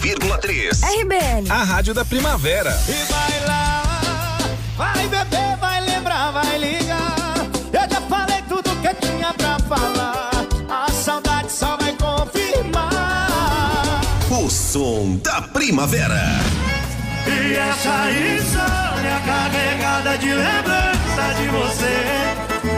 105,3. RBN, a rádio da primavera. E vai lá, vai beber, vai lembrar, vai ligar. Eu já falei tudo que tinha pra falar. A saudade só vai confirmar. O som da primavera. E essa insônia carregada de lembrança de você.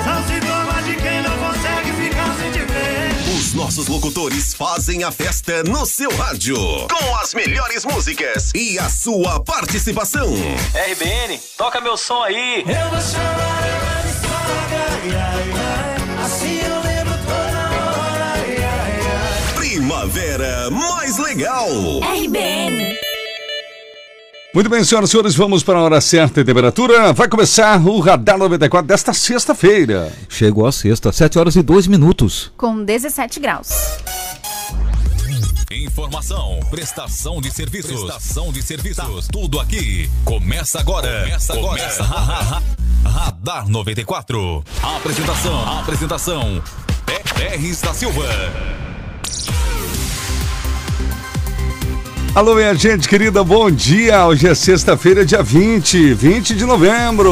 São sintomas de quem não consegue ficar sem te ver. Os nossos locutores fazem a festa no seu rádio, com as melhores músicas e a sua participação. RBN, toca meu som aí. Eu vou chamar ela de sogra, assim eu lembro toda hora. Primavera mais legal. RBN. Muito bem, senhoras e senhores, vamos para a hora certa e temperatura. Vai começar o Radar 94 desta sexta-feira. Chegou a sexta, 7h02. Com 17 graus. Informação, prestação de serviços, tá tudo aqui. Começa agora. Começa agora. Radar 94. Apresentação. Pérez da Silva. Alô, minha gente querida, bom dia. Hoje é sexta-feira, dia 20 de novembro.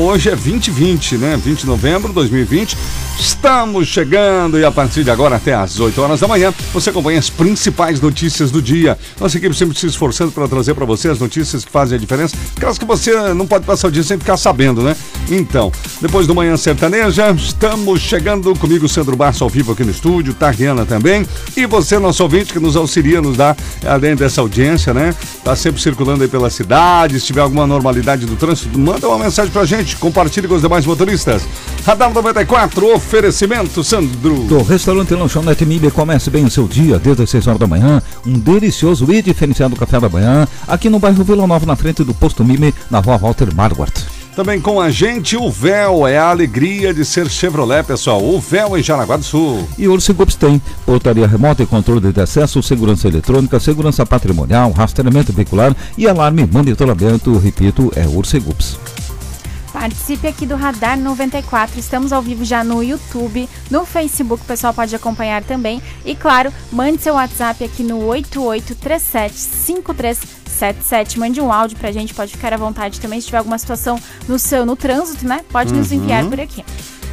Hoje é 2020, né? 20 de novembro de 2020. Estamos chegando e a partir de agora até às 8 horas da manhã você acompanha as principais notícias do dia. Nossa equipe sempre se esforçando para trazer para você as notícias que fazem a diferença, aquelas que você não pode passar o dia sem ficar sabendo, né? Então, depois do Manhã Sertaneja, estamos chegando comigo, Sandro Barça, ao vivo aqui no estúdio, tá, Rihanna também. E você, nosso ouvinte, que nos auxilia, nos dá, além dessa audiência, né? Tá sempre circulando aí pela cidade. Se tiver alguma normalidade do trânsito, manda uma mensagem pra gente, compartilhe com os demais motoristas. Radar 94, oferecimento, Sandro. Do restaurante Lanchão Net Mib, comece bem o seu dia desde as 6 horas da manhã, um delicioso e diferenciado café da manhã, aqui no bairro Vila Nova, na frente do posto Mib, na rua Walter Marquardt. Também com a gente, o Véu, é a alegria de ser Chevrolet, pessoal. O Véu em Jaraguá do Sul. E Orsi Gopes tem portaria remota e controle de acesso, segurança eletrônica, segurança patrimonial, rastreamento veicular e alarme monitoramento. Repito, é Orsi Gopes. Participe aqui do Radar 94, estamos ao vivo já no YouTube, no Facebook, o pessoal pode acompanhar também. E claro, mande seu WhatsApp aqui no 88375377, mande um áudio pra gente, pode ficar à vontade também, se tiver alguma situação no trânsito, né? Pode nos enviar por aqui.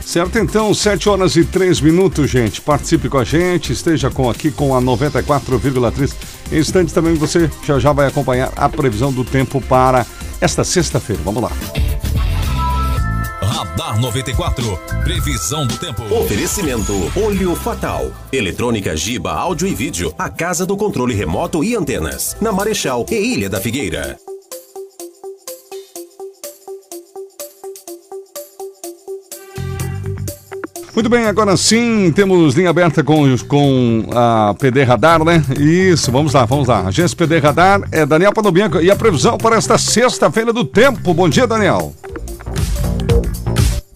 Certo, então, 7h03, gente. Participe com a gente, esteja aqui com a 94,3. Em instantes também você já vai acompanhar a previsão do tempo para esta sexta-feira. Vamos lá. Radar 94, previsão do tempo. Oferecimento Olho Fatal, eletrônica, Giba, áudio e vídeo, a casa do controle remoto e antenas, na Marechal e Ilha da Figueira. Muito bem, agora sim, temos linha aberta com a PD Radar, né? Isso, vamos lá. Agência PD Radar, é Daniel Panobianco, e a previsão para esta sexta-feira do tempo. Bom dia, Daniel.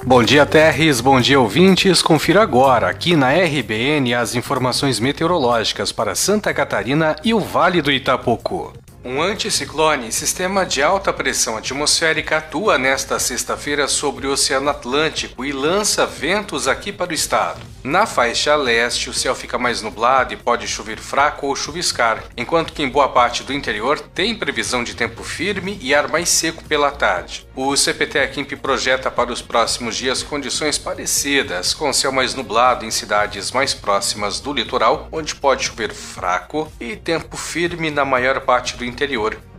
Bom dia, Terres, bom dia, ouvintes. Confira agora, aqui na RBN, as informações meteorológicas para Santa Catarina e o Vale do Itapocu. Um anticiclone, sistema de alta pressão atmosférica, atua nesta sexta-feira sobre o Oceano Atlântico e lança ventos aqui para o estado. Na faixa leste, o céu fica mais nublado e pode chover fraco ou chuviscar, enquanto que em boa parte do interior tem previsão de tempo firme e ar mais seco pela tarde. O CPT Aquimp projeta para os próximos dias condições parecidas, com céu mais nublado em cidades mais próximas do litoral, onde pode chover fraco e tempo firme na maior parte do interior,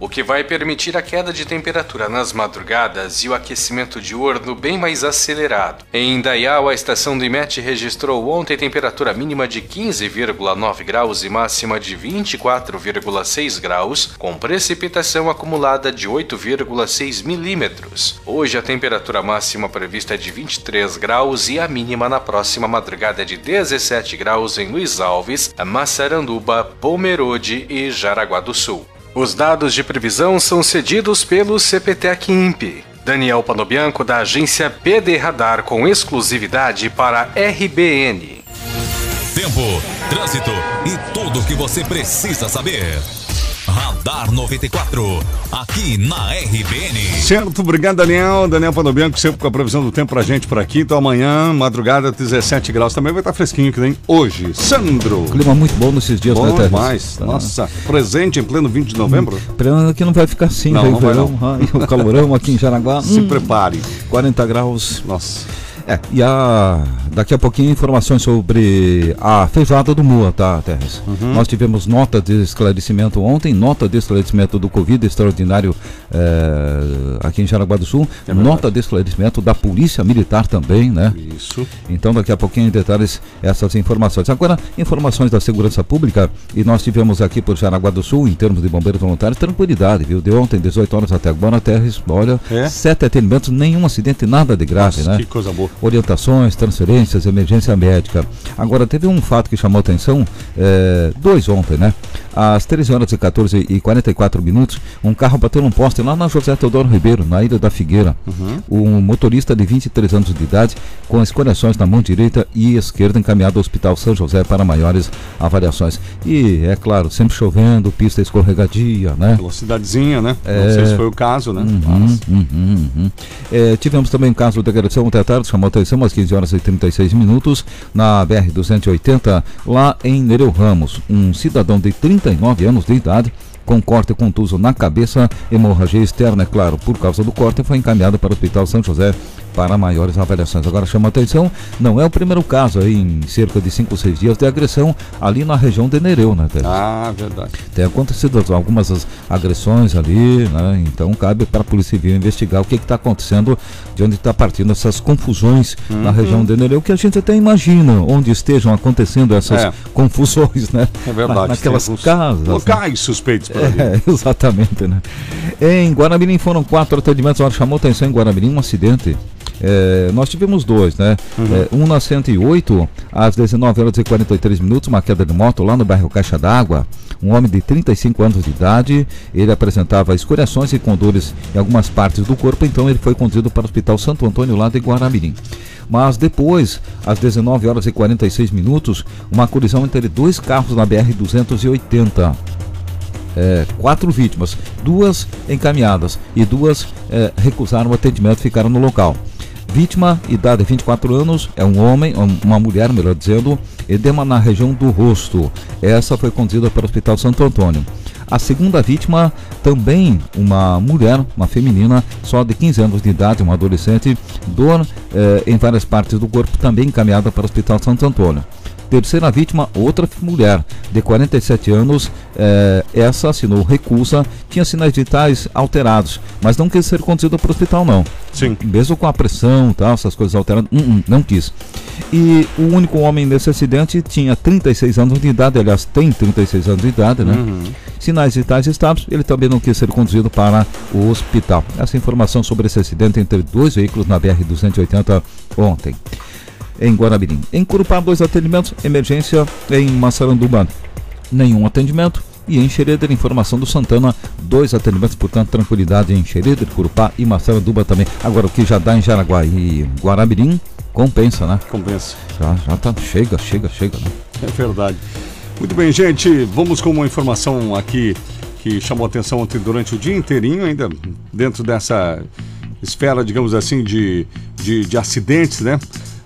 o que vai permitir a queda de temperatura nas madrugadas e o aquecimento diurno bem mais acelerado. Em Indaial, a estação do IMET registrou ontem temperatura mínima de 15,9 graus e máxima de 24,6 graus, com precipitação acumulada de 8,6 milímetros. Hoje a temperatura máxima prevista é de 23 graus e a mínima na próxima madrugada é de 17 graus em Luiz Alves, Massaranduba, Pomerode e Jaraguá do Sul. Os dados de previsão são cedidos pelo CPT Aquimp. Daniel Panobianco, da agência PD Radar, com exclusividade para RBN. Tempo, trânsito e tudo o que você precisa saber. Radar 94, aqui na RBN. Certo, obrigado, Daniel. Daniel Panobianco, sempre com a previsão do tempo pra gente por aqui. Então amanhã, madrugada, 17 graus. Também vai estar fresquinho que nem hoje. Sandro. Clima muito bom nesses dias. Bom demais. Tá. Nossa, presente em pleno 20 de novembro. Que não vai ficar assim. Não, não vai não. Ai, o calorão aqui em Jaraguá. Se prepare. 40 graus. Nossa. Daqui a pouquinho informações sobre a feijoada do Mua, tá, Terres? Uhum. Nós tivemos nota de esclarecimento ontem, nota de esclarecimento do Covid extraordinário aqui em Jaraguá do Sul, nota de esclarecimento da Polícia Militar também, né? Isso. Então daqui a pouquinho em detalhes essas informações. Agora, informações da segurança pública, e nós tivemos aqui por Jaraguá do Sul, em termos de bombeiros voluntários, tranquilidade, viu? De ontem, 18 horas até agora, Terres, olha, 7 atendimentos, nenhum acidente, nada de grave. Nossa, né? Que coisa boa. Orientações, transferências, emergência médica. Agora, teve um fato que chamou atenção, dois ontem, né? Às 13h14h44, um carro bateu num poste lá na José Teodoro Ribeiro, na Ilha da Figueira. Uhum. Um motorista de 23 anos de idade, com escoriações na mão direita e esquerda, encaminhado ao Hospital São José para maiores avaliações. E, é claro, sempre chovendo, pista escorregadia, né? Velocidadezinha, né? Não sei se foi o caso, né? Tivemos também um caso de agressão ontem à tarde, chamou atenção às 15h36, na BR-280, lá em Nereu Ramos. Um cidadão de 39 anos de idade, com corte contuso na cabeça, hemorragia externa, é claro, por causa do corte, foi encaminhado para o Hospital São José para maiores avaliações. Agora chama a atenção, não é o primeiro caso aí em cerca de 5 ou 6 dias de agressão ali na região de Nereu, né, Teres? Ah, verdade. Tem acontecido algumas agressões ali, né? Então cabe para a Polícia Civil investigar o que está acontecendo, de onde está partindo essas confusões na região de Nereu, que a gente até imagina onde estejam acontecendo essas confusões, né? É verdade. Naquelas casas. Locais, né? Suspeitos por ali. Exatamente, né? Em Guaramirim foram 4 atendimentos. Agora chamou a atenção em Guaramirim um acidente. Nós tivemos dois, né? Um na 108, às 19h43, uma queda de moto lá no bairro Caixa d'Água. Um homem de 35 anos de idade, ele apresentava escoriações e com dores em algumas partes do corpo, então ele foi conduzido para o Hospital Santo Antônio, lá de Guaramirim. Mas depois, às 19h46, uma colisão entre dois carros na BR-280. 4 vítimas, 2 encaminhadas e 2 recusaram o atendimento e ficaram no local. Vítima, idade 24 anos, é um homem, uma mulher, melhor dizendo, edema na região do rosto. Essa foi conduzida para o Hospital Santo Antônio. A segunda vítima, também uma mulher, uma feminina, só de 15 anos de idade, uma adolescente, dor em várias partes do corpo, também encaminhada para o Hospital Santo Antônio. Terceira vítima, outra mulher de 47 anos, essa assinou recusa, tinha sinais vitais alterados, mas não quis ser conduzida para o hospital, não. Sim. Mesmo com a pressão e tal, essas coisas alteradas, não quis. E o único homem nesse acidente tinha 36 anos de idade, aliás, tem 36 anos de idade, né? Uhum. Sinais vitais estáveis, ele também não quis ser conduzido para o hospital. Essa informação sobre esse acidente entre dois veículos na BR-280 ontem. Em Guaramirim. Em Corupá, 2 atendimentos. Emergência em Massaranduba, nenhum atendimento. E em Xereder, informação do Santana, 2 atendimentos, portanto, tranquilidade em Xereder, Corupá e Massaranduba também. Agora, o que já dá em Jaraguá e Guaramirim, compensa, né? Compensa. Já tá, chega, né? É verdade. Muito bem, gente, vamos com uma informação aqui que chamou atenção ontem durante o dia inteirinho, ainda dentro dessa esfera, digamos assim, de acidentes, né?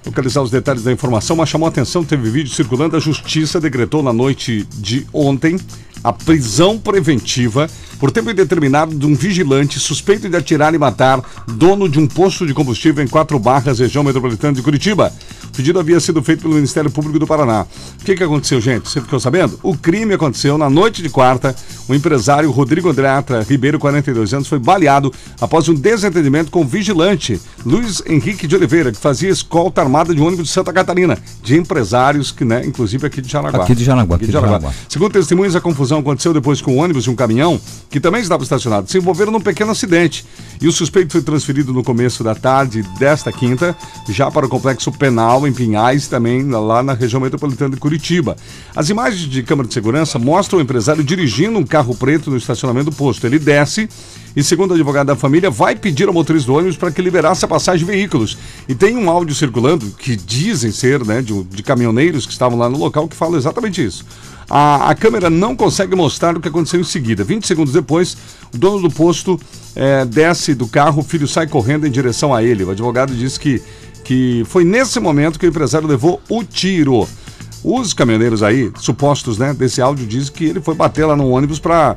Localizar os detalhes da informação, mas chamou a atenção, teve vídeo circulando. A Justiça decretou na noite de ontem a prisão preventiva por tempo indeterminado de um vigilante suspeito de atirar e matar dono de um posto de combustível em 4 Barras, região metropolitana de Coritiba. O pedido havia sido feito pelo Ministério Público do Paraná. O que aconteceu, gente? Você ficou sabendo? O crime aconteceu na noite de quarta. O empresário Rodrigo Andreata Ribeiro, 42 anos, foi baleado após um desentendimento com o vigilante Luiz Henrique de Oliveira, que fazia escolta armada de um ônibus de Santa Catarina, de empresários, que, né, inclusive aqui de Jaraguá. Segundo testemunhas, a confusão aconteceu depois que um ônibus e um caminhão, que também estava estacionado, se envolveram num pequeno acidente. E o suspeito foi transferido no começo da tarde desta quinta, já para o complexo penal em Pinhais, também lá na região metropolitana de Coritiba. As imagens de câmera de segurança mostram o empresário dirigindo um carro carro preto no estacionamento do posto. Ele desce e, segundo o advogado da família, vai pedir ao motorista do ônibus para que liberasse a passagem de veículos. E tem um áudio circulando, que dizem ser, né, de caminhoneiros que estavam lá no local, que fala exatamente isso. A câmera não consegue mostrar o que aconteceu em seguida. 20 segundos depois, o dono do posto desce do carro, o filho sai correndo em direção a ele. O advogado diz que foi nesse momento que o empresário levou o tiro. Os caminhoneiros aí, supostos, né, desse áudio, dizem que ele foi bater lá no ônibus para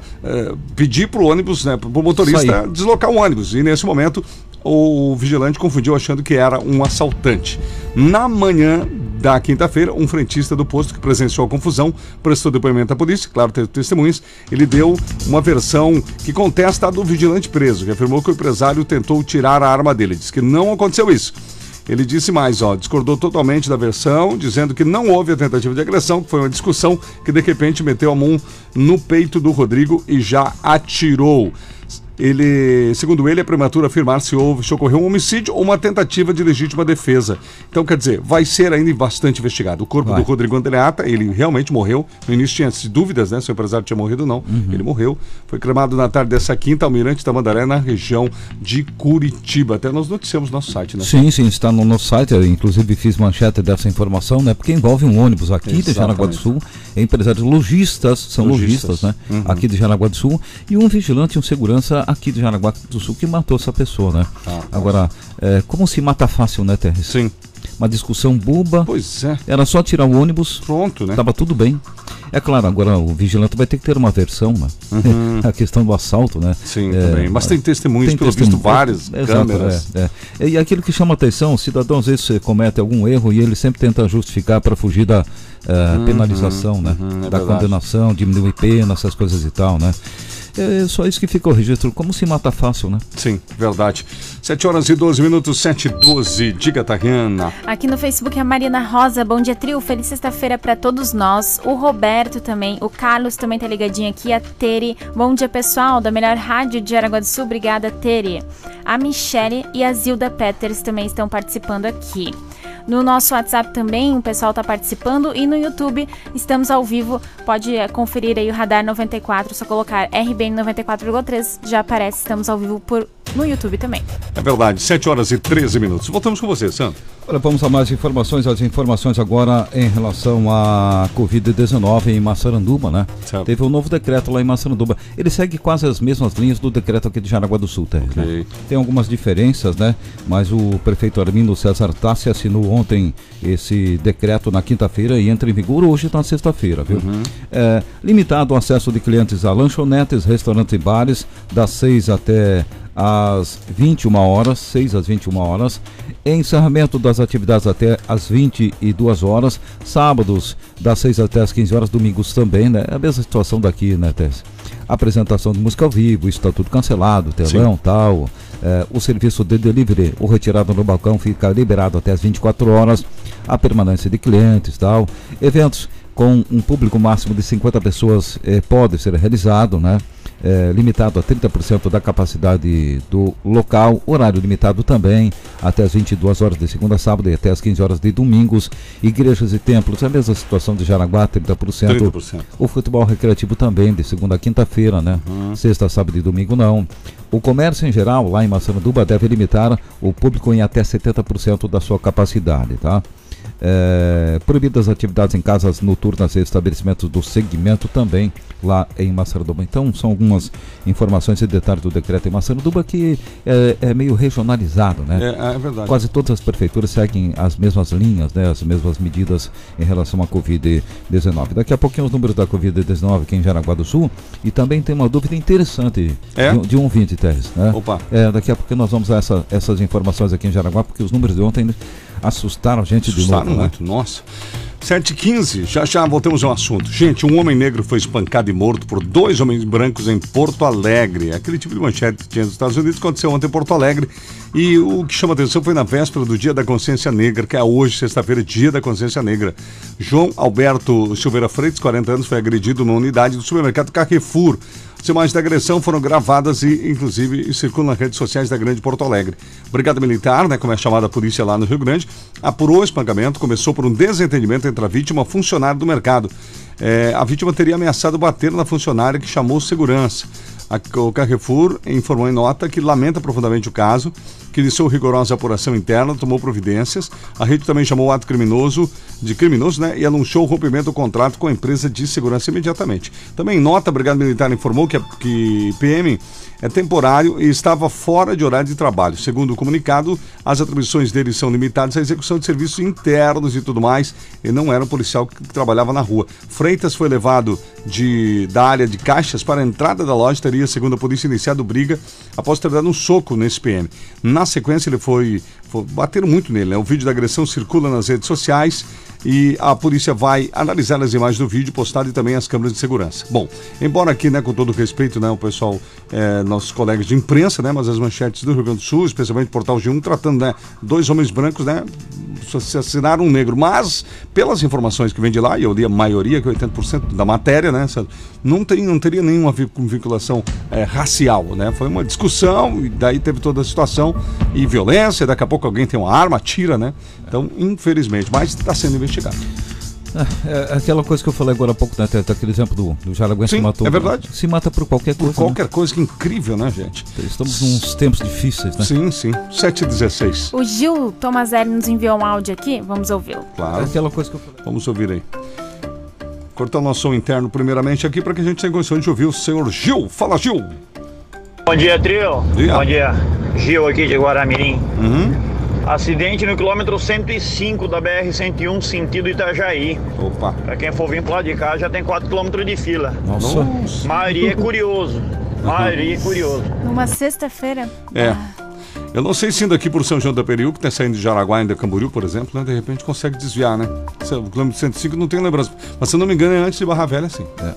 pedir para o ônibus, né, para o motorista deslocar o ônibus. E nesse momento, o vigilante confundiu achando que era um assaltante. Na manhã da quinta-feira, um frentista do posto que presenciou a confusão prestou depoimento à polícia, claro, teve testemunhas. Ele deu uma versão que contesta a do vigilante preso, que afirmou que o empresário tentou tirar a arma dele. Diz que não aconteceu isso. Ele disse mais, discordou totalmente da versão, dizendo que não houve a tentativa de agressão, que foi uma discussão que de repente meteu a mão no peito do Rodrigo e já atirou. Ele, segundo ele, é prematuro afirmar se ocorreu um homicídio ou uma tentativa de legítima defesa. Então, quer dizer, vai ser ainda bastante investigado. O corpo do Rodrigo Andreata, ele realmente morreu. No início tinha dúvidas, né, se o empresário tinha morrido ou não. Ele morreu. Foi cremado na tarde dessa quinta, Almirante Tamandaré, na região de Curitiba. Até nós noticiamos no nosso site, né? Sim, sim, está no nosso site. Eu, inclusive, fiz manchete dessa informação, né? Porque envolve um ônibus aqui de Jaraguá do Sul. Empresários lojistas, são lojistas, né? Aqui de Jaraguá do Sul. E um vigilante e um segurança aqui de Jaraguá do Sul que matou essa pessoa, né? Agora, como se mata fácil, né, Terres? Sim. Uma discussão boba. Pois é. Era só tirar o ônibus. Pronto, né? Tava tudo bem. É claro, agora o vigilante vai ter que ter uma versão, né? A questão do assalto, né? Sim, também. Mas tem testemunhos, pelo visto, várias câmeras. E aquilo que chama atenção, o cidadão às vezes comete algum erro e ele sempre tenta justificar para fugir da penalização, né? Da condenação, diminuir pena, essas coisas e tal, né? É só isso que fica o registro. Como se mata fácil, né? Sim, verdade. 7h12, 7h12. Diga, Tariana. Aqui no Facebook a Marina Rosa. Bom dia, trio. Feliz sexta-feira pra todos nós. O Roberto também. O Carlos também tá ligadinho aqui. A Tere. Bom dia, pessoal, da melhor rádio de Jaraguá do Sul. Obrigada, Tere. A Michele e a Zilda Peters também estão participando aqui. No nosso WhatsApp também o pessoal está participando e no YouTube estamos ao vivo. Pode conferir aí o Radar 94, só colocar RBN 94,3, já aparece, estamos ao vivo no YouTube também. É verdade, 7h13. Voltamos com você, Sandro. Olha, vamos a mais informações, as informações agora em relação à Covid-19 em Massaranduba, né? Certo. Teve um novo decreto lá em Massaranduba. Ele segue quase as mesmas linhas do decreto aqui de Jaraguá do Sul, né? Tem algumas diferenças, né? Mas o prefeito Armindo César Tassi assinou ontem esse decreto na quinta-feira e entra em vigor hoje na sexta-feira, viu? É, limitado o acesso de clientes a lanchonetes, restaurantes e bares das 6 até às 21 horas, 6 às 21 horas, encerramento das atividades até às 22 horas, sábados das 6 até às 15 horas, domingos também, né? É a mesma situação daqui, né, Tess? Apresentação de música ao vivo, isso está tudo cancelado, telão, tal. O serviço de delivery, o retirado no balcão fica liberado até às 24 horas, a permanência de clientes, tal. Eventos com um público máximo de 50 pessoas pode ser realizado, né? Limitado a 30% da capacidade do local, horário limitado também, até as 22 horas de segunda a sábado e até as 15 horas de domingos. Igrejas e templos, a mesma situação de Jaraguá, 30%. O futebol recreativo também, de segunda a quinta-feira, né? Sexta, sábado e domingo não. O comércio em geral, lá em Massaranduba, deve limitar o público em até 70% da sua capacidade, tá? Proibidas atividades em casas noturnas e estabelecimentos do segmento também lá em Massaranduba. Então são algumas informações e detalhes do decreto em Massaranduba que é meio regionalizado, né? É verdade. Quase todas as prefeituras seguem as mesmas linhas, né? As mesmas medidas em relação à Covid-19. Daqui a pouquinho os números da Covid-19 aqui em Jaraguá do Sul e também tem uma dúvida interessante de um ouvinte, Teres, né? Opa. Daqui a pouco nós vamos a essas informações aqui em Jaraguá, porque os números de ontem assustaram a gente de novo. Muito, nossa. 7h15, já voltamos ao assunto. Gente, um homem negro foi espancado e morto por 2 homens brancos em Porto Alegre. Aquele tipo de manchete que tinha nos Estados Unidos aconteceu ontem em Porto Alegre. E o que chama atenção foi na véspera do Dia da Consciência Negra, que é hoje, sexta-feira, Dia da Consciência Negra. João Alberto Silveira Freitas, 40 anos, foi agredido numa unidade do supermercado Carrefour. As imagens da agressão foram gravadas e, inclusive, circulam nas redes sociais da Grande Porto Alegre. Brigada Militar, né, como é chamada a polícia lá no Rio Grande, apurou o espancamento, começou por um desentendimento entre a vítima e o funcionário do mercado. A vítima teria ameaçado bater na funcionária que chamou segurança. O Carrefour informou em nota que lamenta profundamente o caso, que iniciou rigorosa apuração interna, tomou providências. A rede também chamou o ato criminoso de criminoso, né, e anunciou o rompimento do contrato com a empresa de segurança imediatamente. Também em nota, a Brigada Militar informou que a PM é temporário e estava fora de horário de trabalho. Segundo o comunicado, as atribuições dele são limitadas à execução de serviços internos e tudo mais, e não era um policial que trabalhava na rua. Freitas foi levado da área de caixas para a entrada da loja, teria, segundo a polícia, iniciado briga após ter dado um soco nesse PM. Na sequência, ele foi bateram muito nele, né? O vídeo da agressão circula nas redes sociais e a polícia vai analisar as imagens do vídeo postado e também as câmeras de segurança. Bom, embora aqui, né, com todo respeito, né, o pessoal, nossos colegas de imprensa, né, mas as manchetes do Rio Grande do Sul, especialmente o Portal G1, tratando, né, dois homens brancos, né, assassinaram um negro, mas pelas informações que vem de lá, e eu li a maioria, que 80% da matéria, né, não teria nenhuma vinculação racial, né, foi uma discussão e daí teve toda a situação e violência, daqui a pouco alguém tem uma arma, atira, né, então infelizmente, mas está sendo investigado. É aquela coisa que eu falei agora há pouco, né, aquele exemplo do jaraguense que matou. É verdade. Se mata por qualquer coisa. Por qualquer, né, coisa, que incrível, né, gente? Estamos nos tempos difíceis, né? Sim, sim. 7h16. O Gil Tomazelli nos enviou um áudio aqui, vamos ouvi-lo. Claro. É aquela coisa que eu falei. Vamos ouvir aí. Cortar o nosso som interno primeiramente aqui para que a gente tenha condição de ouvir o senhor Gil. Fala, Gil! Bom dia, trio. Dia. Bom dia. Gil aqui de Guaramirim. Uhum. Acidente no quilômetro 105 da BR-101, sentido Itajaí. Opa. Pra quem for vir pro lado de cá, já tem 4 km de fila. Nossa. Nossa. Maioria é curioso. Maioria é curioso. Numa sexta-feira. É. Eu não sei se indo aqui por São João da Periú, que tá saindo de Jaraguá ainda Camboriú, por exemplo, né? De repente consegue desviar, né? O quilômetro 105 não tem lembrança. Mas se eu não me engano, é antes de Barra Velha, assim. É.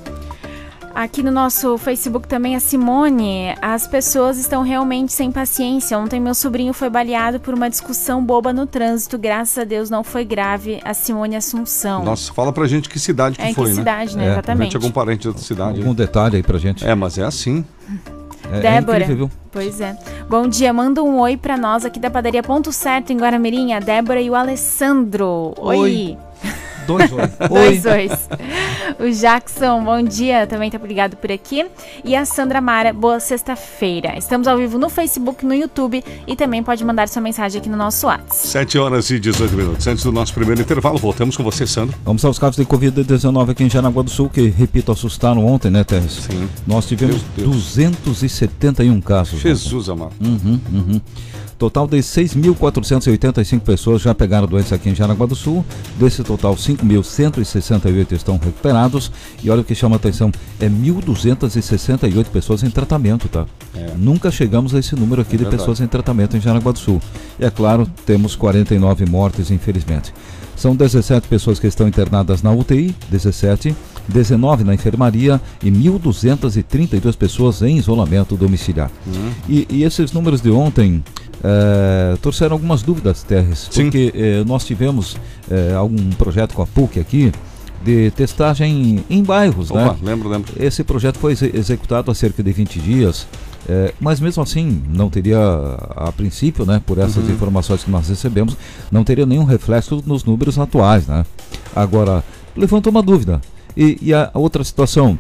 Aqui no nosso Facebook também, a Simone, as pessoas estão realmente sem paciência. Ontem meu sobrinho foi baleado por uma discussão boba no trânsito. Graças a Deus não foi grave. A Simone Assunção. Nossa, fala pra gente que cidade que foi, né? É, que cidade, né? Exatamente. Gente, algum parente de outra cidade. Algum detalhe aí pra gente. É, mas é assim. Débora. É incrível, viu? Pois é. Bom dia, manda um oi pra nós aqui da padaria Ponto Certo, em Guaramirim. A Débora e o Alessandro. Oi. Oi. Dois ois. Dois ois. O Jackson, bom dia, também tá ligado por aqui. E a Sandra Mara, boa sexta-feira. Estamos ao vivo no Facebook, no YouTube e também pode mandar sua mensagem aqui no nosso WhatsApp. 7h18. Antes do nosso primeiro intervalo, voltamos com você, Sandro. Vamos aos casos de Covid-19 aqui em Jaraguá do Sul, que, repito, assustaram ontem, né, Teres? Sim. Nós tivemos 271 casos. Jesus, amado. Uhum. Total de 6.485 pessoas já pegaram doença aqui em Jaraguá do Sul. Desse total, 5.168 estão recuperados. E olha o que chama a atenção, 1.268 pessoas em tratamento, tá? Nunca chegamos a esse número aqui de pessoas em tratamento em Jaraguá do Sul. E é claro, temos 49 mortes, infelizmente. São 17 pessoas que estão internadas na UTI, 19 na enfermaria e 1.232 pessoas em isolamento domiciliar. E esses números de ontem trouxeram algumas dúvidas, Terres. Sim. Porque nós tivemos algum projeto com a PUC aqui de testagem em bairros. Opa, né? Lembro. Esse projeto foi executado há cerca de 20 dias. Mas mesmo assim, não teria, a princípio, né, por essas informações que nós recebemos, não teria nenhum reflexo nos números atuais, né? Agora, levantou uma dúvida. E a outra situação,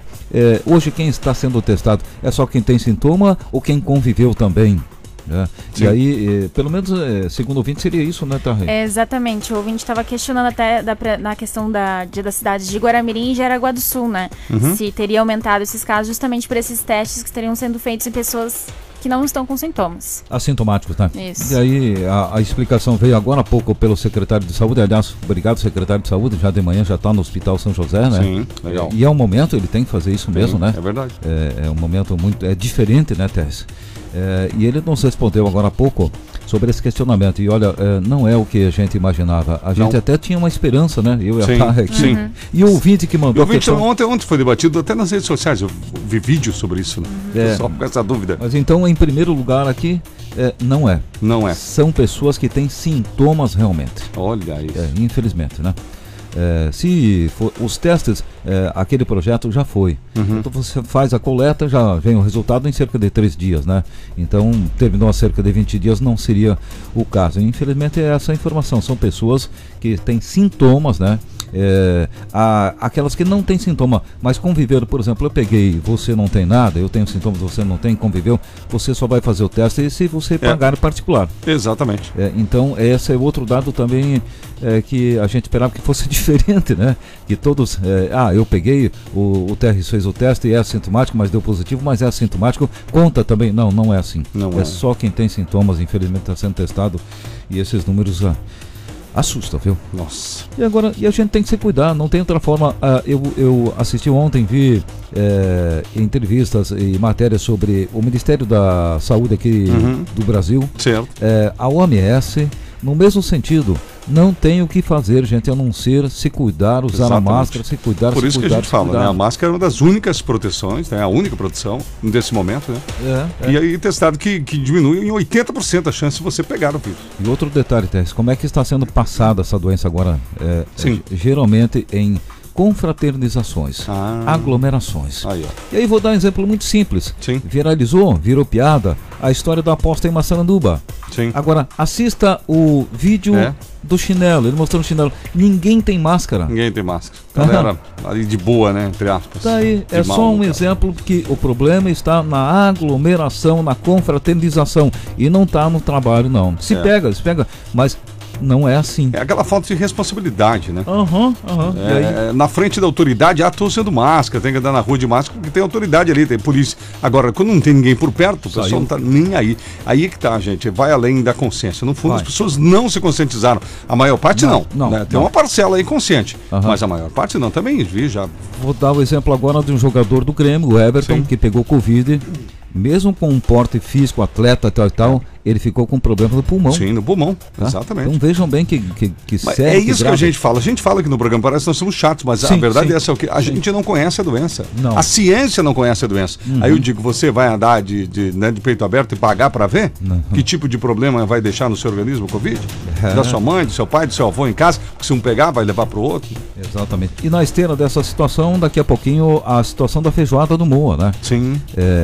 hoje quem está sendo testado é só quem tem sintoma ou quem conviveu também? Né? E aí, pelo menos, segundo o ouvinte, seria isso, né, Tarrei? Exatamente, o ouvinte estava questionando até na questão das cidades de Guaramirim e Jaraguá do Sul, né? Se teria aumentado esses casos justamente por esses testes que estariam sendo feitos em pessoas que não estão com sintomas. Assintomáticos, né? Isso. E aí a explicação veio agora há pouco pelo secretário de saúde. Aliás, obrigado, secretário de saúde, já de manhã já está no Hospital São José, né? Sim, legal. E é um momento, ele tem que fazer isso mesmo, né? É verdade. É um momento muito diferente, né, Tess? E ele nos respondeu agora há pouco sobre esse questionamento. E olha, não é o que a gente imaginava. A gente até tinha uma esperança, né? Eu e a Tarra aqui. Sim. E o ouvinte que mandou. O ouvinte ontem foi debatido até nas redes sociais. Eu vi vídeo sobre isso, né? Só por causa da dúvida. Mas então, em primeiro lugar aqui, não é. Não é. São pessoas que têm sintomas realmente. Olha isso. Infelizmente, né? se for, os testes, aquele projeto já foi. Uhum. Então você faz a coleta, já vem o resultado em cerca de 3 dias, né? Então terminou há cerca de 20 dias, não seria o caso. Infelizmente é essa a informação, são pessoas que têm sintomas, né? Aquelas que não têm sintoma, mas conviveram, por exemplo, eu peguei, você não tem nada, eu tenho sintomas, você não tem, conviveu, você só vai fazer o teste se você pagar particular. Exatamente. Então esse é outro dado também que a gente esperava que fosse diferente, né? Que todos, eu peguei, o TRS fez o teste e é assintomático, mas deu positivo, mas é assintomático, conta também. Não, não é assim. Não é só quem tem sintomas, infelizmente está sendo testado, e esses números... assusta, viu? Nossa. E agora, a gente tem que se cuidar, não tem outra forma. Eu assisti ontem, vi entrevistas e matérias sobre o Ministério da Saúde aqui do Brasil. Certo. A OMS, no mesmo sentido, não tem o que fazer, gente, a não ser se cuidar, usar a máscara, se cuidar. Por isso que a gente fala, né? A máscara é uma das únicas proteções, né? A única proteção desse momento, né? E aí testado que diminui em 80% a chance de você pegar o vírus. E outro detalhe, Tess, como é que está sendo passada essa doença agora? Sim. Geralmente em confraternizações, aglomerações. Aí, e aí vou dar um exemplo muito simples. Sim. Viralizou, virou piada, a história da aposta em Massaranduba. Sim. Agora, assista o vídeo do chinelo, ele mostrando o chinelo. Ninguém tem máscara. Ninguém tem máscara. Galera ali de boa, né? Entre aspas. Daí, é só um exemplo que o problema está na aglomeração, na confraternização. E não está no trabalho, não. Se pega, mas... não é assim. É aquela falta de responsabilidade, né? Na frente da autoridade, estou usando máscara, tem que andar na rua de máscara, porque tem autoridade ali, tem polícia. Agora, quando não tem ninguém por perto, o pessoal não tá nem aí. Aí que tá, gente, vai além da consciência. No fundo, as pessoas não se conscientizaram. A maior parte não, né? Tem uma parcela aí consciente, mas a maior parte não. Também vi já. Vou dar o exemplo agora de um jogador do Grêmio, o Everton, que pegou Covid. Mesmo com um porte físico, atleta, tal, ele ficou com problema no pulmão. Sim, no pulmão, exatamente. Então vejam bem que sério. É isso que a gente fala. A gente fala aqui no programa, parece que nós somos chatos, mas a verdade é essa, é o que a gente não conhece a doença. Não. A ciência não conhece a doença. Aí eu digo, você vai andar de peito aberto e pagar para ver? Que tipo de problema vai deixar no seu organismo o Covid? Da sua mãe, do seu pai, do seu avô em casa, que se um pegar vai levar para o outro. Exatamente. E na esteira dessa situação, daqui a pouquinho, a situação da feijoada do Mua, né? Sim.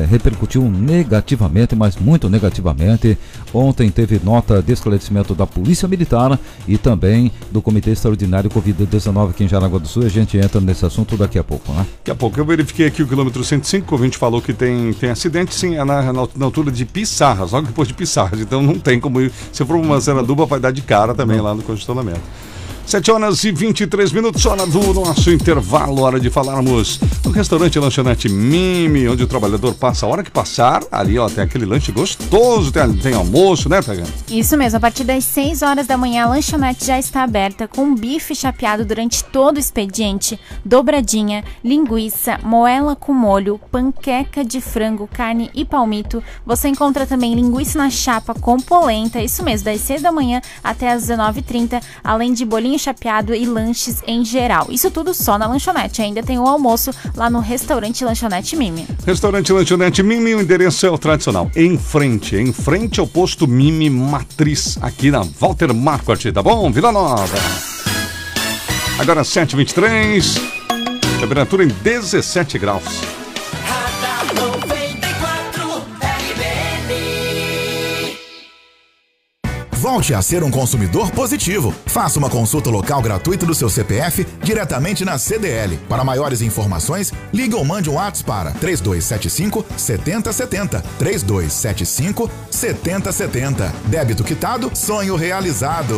Repercutiu negativamente, mas muito negativamente. Ontem teve nota de esclarecimento da Polícia Militar e também do Comitê Extraordinário Covid-19 aqui em Jaraguá do Sul. A gente entra nesse assunto daqui a pouco, né? Daqui a pouco. Eu verifiquei aqui o quilômetro 105, o ouvinte falou que tem acidente, sim, é na altura de Pissarras, logo depois de Pissarras. Então não tem como ir. Se for para Massaranduba, vai dar de cara também lá no congestionamento. 7h23, hora do nosso intervalo, hora de falarmos do restaurante Lanchonete Mimi, onde o trabalhador passa a hora que passar, ali ó, tem aquele lanche gostoso, tem almoço, né, Pegana? Isso mesmo, a partir das 6 horas da manhã a lanchonete já está aberta com bife chapeado durante todo o expediente, dobradinha, linguiça, moela com molho, panqueca de frango, carne e palmito. Você encontra também linguiça na chapa com polenta, isso mesmo, das 6 da manhã até as 19h30, além de bolinho chapeado e lanches em geral. Isso tudo só na lanchonete. Ainda tem o almoço lá no restaurante Lanchonete Mimi. Restaurante Lanchonete Mimi, o endereço é o tradicional. Em frente ao posto Mimi Matriz, aqui na Walter Marquardt, tá bom? Vila Nova. Agora 7h23, temperatura em 17 graus. Volte a ser um consumidor positivo. Faça uma consulta local gratuita do seu CPF diretamente na CDL. Para maiores informações, ligue ou mande um WhatsApp para 3275-7070. 3275-7070. Débito quitado, sonho realizado.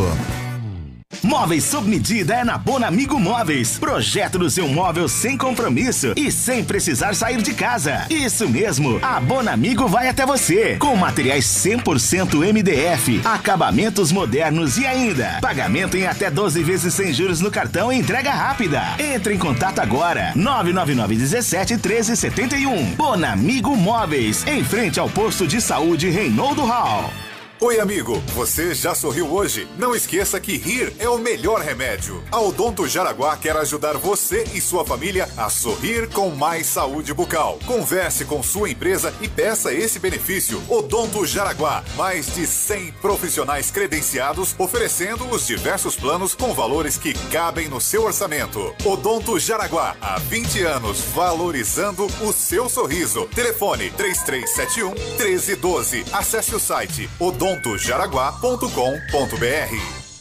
Móveis sob medida é na Bonamigo Móveis. Projeto do seu móvel sem compromisso e sem precisar sair de casa. Isso mesmo, a Bonamigo vai até você. Com materiais 100% MDF, acabamentos modernos e ainda pagamento em até 12 vezes sem juros no cartão e entrega rápida. Entre em contato agora, 999-17-1371. Bonamigo Móveis, em frente ao posto de saúde Reinoldo Hall. Oi, amigo, você já sorriu hoje? Não esqueça que rir é o melhor remédio. A Odonto Jaraguá quer ajudar você e sua família a sorrir com mais saúde bucal. Converse com sua empresa e peça esse benefício. Odonto Jaraguá, mais de 100 profissionais credenciados oferecendo os diversos planos com valores que cabem no seu orçamento. Odonto Jaraguá, há 20 anos valorizando o seu sorriso. Telefone 3371-1312. Acesse o site odontojaraguá.com.br.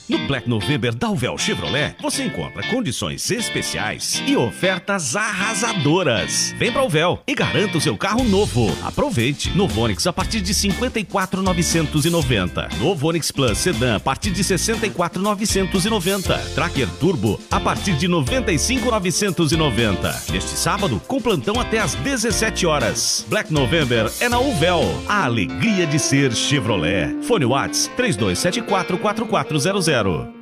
No Black November da Uvel Chevrolet, você encontra condições especiais e ofertas arrasadoras. Vem pra Uvel e garanta o seu carro novo. Aproveite. Novo Onix a partir de 54.990. Novo Onix Plus Sedan a partir de 64.990. Tracker Turbo a partir de 95.990. Neste sábado, com plantão até às 17 horas. Black November é na Uvel. A alegria de ser Chevrolet. Fone Whats 32744400.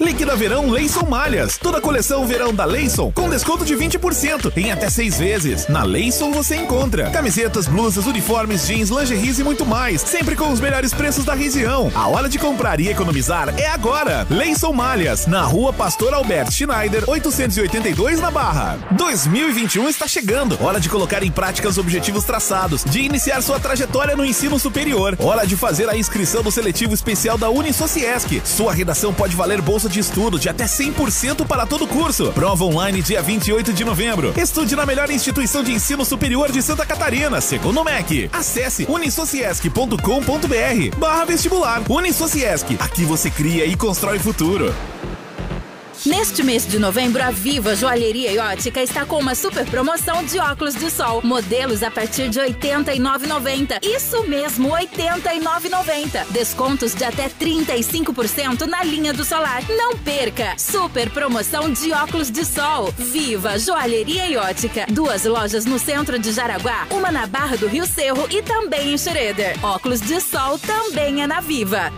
Liquida Verão Leison Malhas. Toda a coleção Verão da Leison com desconto de 20%. Em até 6 vezes. Na Leison você encontra camisetas, blusas, uniformes, jeans, lingeries e muito mais. Sempre com os melhores preços da região. A hora de comprar e economizar é agora. Leison Malhas, na Rua Pastor Alberto Schneider, 882, na Barra. 2021 está chegando. Hora de colocar em prática os objetivos traçados, de iniciar sua trajetória no ensino superior. Hora de fazer a inscrição do seletivo especial da Unisociesc. Sua redação pode valer bolsa de estudo de até 100% para todo curso. Prova online dia 28 de novembro. Estude na melhor instituição de ensino superior de Santa Catarina, segundo o MEC. Acesse unisociesc.com.br/vestibular. Unisociesc, aqui você cria e constrói futuro. Neste mês de novembro, a Viva Joalheria e Ótica está com uma super promoção de óculos de sol. Modelos a partir de R$ 89,90. Isso mesmo, R$ 89,90. Descontos de até 35% na linha do solar. Não perca! Super promoção de óculos de sol. Viva Joalheria e Ótica. 2 lojas no centro de Jaraguá, uma na Barra do Rio Cerro e também em Schroeder. Óculos de sol também é na Viva.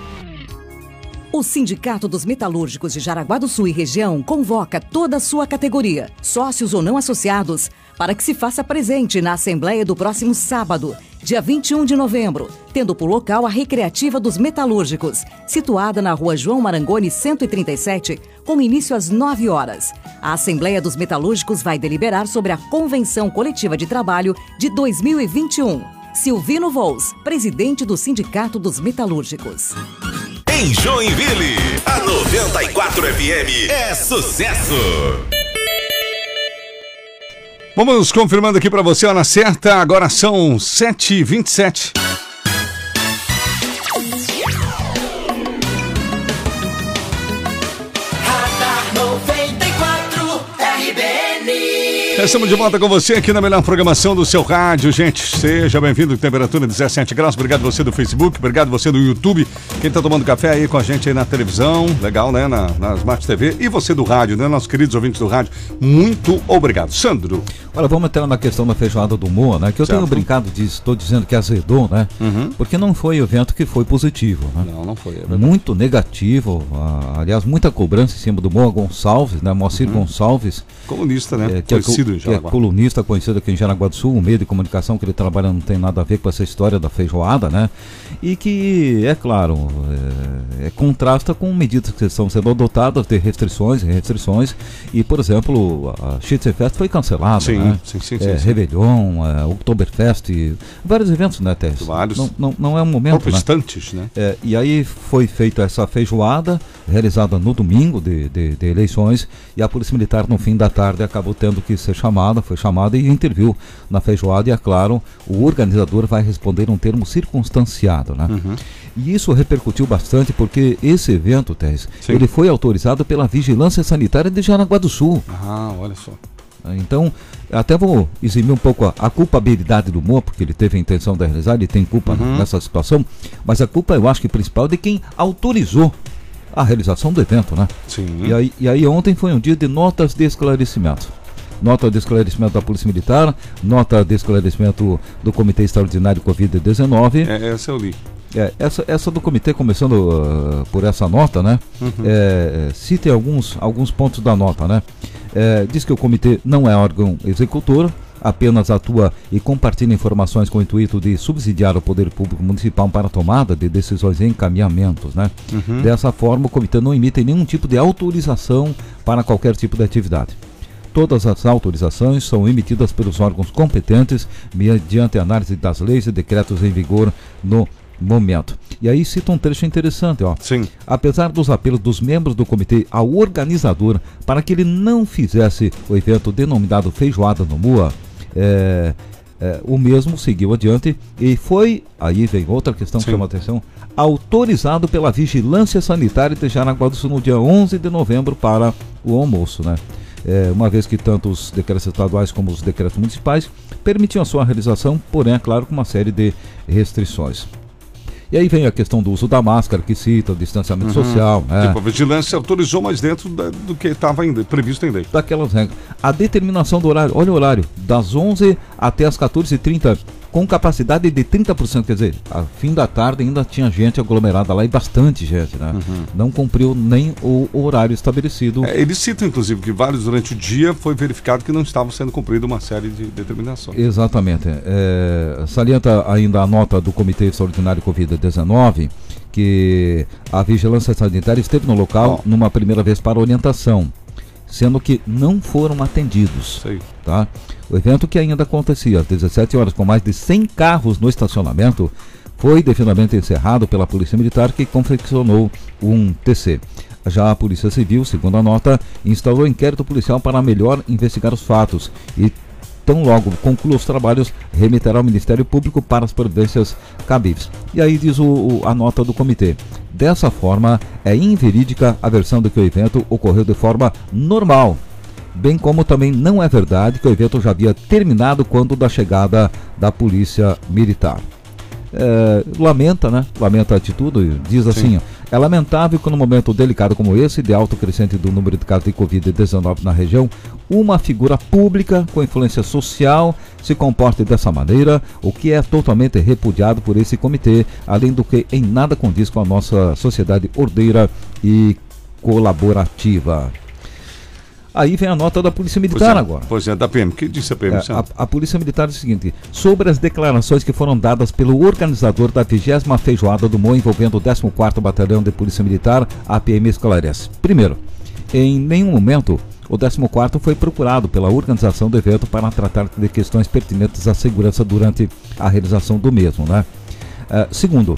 O Sindicato dos Metalúrgicos de Jaraguá do Sul e região convoca toda a sua categoria, sócios ou não associados, para que se faça presente na Assembleia do próximo sábado, dia 21 de novembro, tendo por local a Recreativa dos Metalúrgicos, situada na Rua João Marangoni 137, com início às 9 horas. A Assembleia dos Metalúrgicos vai deliberar sobre a Convenção Coletiva de Trabalho de 2021. Silvino Vols, presidente do Sindicato dos Metalúrgicos. Em Joinville, a 94 FM é sucesso. Vamos confirmando aqui para você, hora certa, agora são 7h27. Estamos de volta com você aqui na melhor programação do seu rádio, gente. Seja bem-vindo, temperatura 17 graus. Obrigado você do Facebook, obrigado você do YouTube. Quem está tomando café aí com a gente aí na televisão, legal, né? Na Smart TV. E você do rádio, né? Nossos queridos ouvintes do rádio, muito obrigado. Sandro. Olha, vamos entrar na questão da feijoada do Mua, né? Que eu tenho brincado disso, estou dizendo que azedou, né? Porque não foi o evento que foi positivo, né? Não foi. É muito negativo, aliás, muita cobrança em cima do Moa Gonçalves, né? Moacir Gonçalves. Comunista, né? Que é colunista conhecido aqui em Jaraguá do Sul, um meio de comunicação que ele trabalha não tem nada a ver com essa história da feijoada, né? E que, é claro, contrasta com medidas que estão sendo adotadas de restrições. E, por exemplo, a Schützenfest foi cancelada, sim, né? Sim. Réveillon, Oktoberfest, vários eventos, né, Tess? Vários. Não é um momento, né? Instantes, né? E aí foi feita essa feijoada, realizada no domingo de eleições, e a Polícia Militar, no fim da tarde, acabou tendo que ser foi chamada e interviu na feijoada, e é claro, o organizador vai responder um termo circunstanciado, né? E isso repercutiu bastante porque esse evento, Tess, ele foi autorizado pela Vigilância Sanitária de Jaraguá do Sul. Ah, olha só. Então, até vou eximir um pouco a culpabilidade do Moa, porque ele teve a intenção de realizar, ele tem culpa nessa situação, mas a culpa, eu acho que principal, é de quem autorizou a realização do evento, né? Sim. E aí ontem foi um dia de notas de esclarecimento. Nota de esclarecimento da Polícia Militar, nota de esclarecimento do Comitê Extraordinário Covid-19. Essa eu li. Essa do comitê, começando por essa nota, né? Cita alguns pontos da nota, né? Diz que o comitê não é órgão executor, apenas atua e compartilha informações com o intuito de subsidiar o Poder Público Municipal para a tomada de decisões e encaminhamentos, né? Uhum. Dessa forma, o comitê não emite nenhum tipo de autorização para qualquer tipo de atividade. Todas as autorizações são emitidas pelos órgãos competentes mediante análise das leis e decretos em vigor no momento. E aí cita um trecho interessante, ó. Sim. Apesar dos apelos dos membros do comitê ao organizador para que ele não fizesse o evento denominado Feijoada no Mua, o mesmo seguiu adiante e foi, aí vem outra questão que chama atenção, autorizado pela Vigilância Sanitária de Jaraguá do Sul no dia 11 de novembro para o almoço, né? Uma vez que tanto os decretos estaduais como os decretos municipais permitiam a sua realização, porém, é claro, com uma série de restrições. E aí vem a questão do uso da máscara, que cita, o distanciamento social. Né? Tipo, a vigilância autorizou, mas dentro do que estava previsto em lei. Daquelas regras. A determinação do horário, olha o horário, das 11 até as 14h30, com capacidade de 30%, quer dizer, a fim da tarde ainda tinha gente aglomerada lá e bastante gente, né? Uhum. Não cumpriu nem o horário estabelecido. Eles citam, inclusive, que vários durante o dia foi verificado que não estavam sendo cumprida uma série de determinações. Exatamente. Salienta ainda a nota do Comitê Extraordinário Covid-19, que a Vigilância Sanitária esteve no local numa primeira vez para orientação, sendo que não foram atendidos. Sei. Tá? O evento, que ainda acontecia às 17h, com mais de 100 carros no estacionamento, foi definitivamente encerrado pela Polícia Militar, que confeccionou um TC. Já a Polícia Civil, segundo a nota, instaurou inquérito policial para melhor investigar os fatos e, tão logo conclua os trabalhos, remeterá ao Ministério Público para as providências cabíveis. E aí diz a nota do comitê. Dessa forma, é inverídica a versão de que o evento ocorreu de forma normal, bem como também não é verdade que o evento já havia terminado quando da chegada da Polícia Militar. Lamenta, né? Lamenta a atitude, diz assim, é lamentável que num momento delicado como esse, de alto crescente do número de casos de Covid-19 na região, uma figura pública com influência social se comporte dessa maneira, o que é totalmente repudiado por esse comitê, além do que em nada condiz com a nossa sociedade ordeira e colaborativa. Aí vem a nota da Polícia Militar agora. Pois é, da PM. O que disse a PM? A Polícia Militar diz o seguinte, sobre as declarações que foram dadas pelo organizador da 20ª Feijoada do Moa envolvendo o 14º Batalhão de Polícia Militar, a PM esclarece. Primeiro, em nenhum momento o 14º foi procurado pela organização do evento para tratar de questões pertinentes à segurança durante a realização do mesmo, né? Segundo,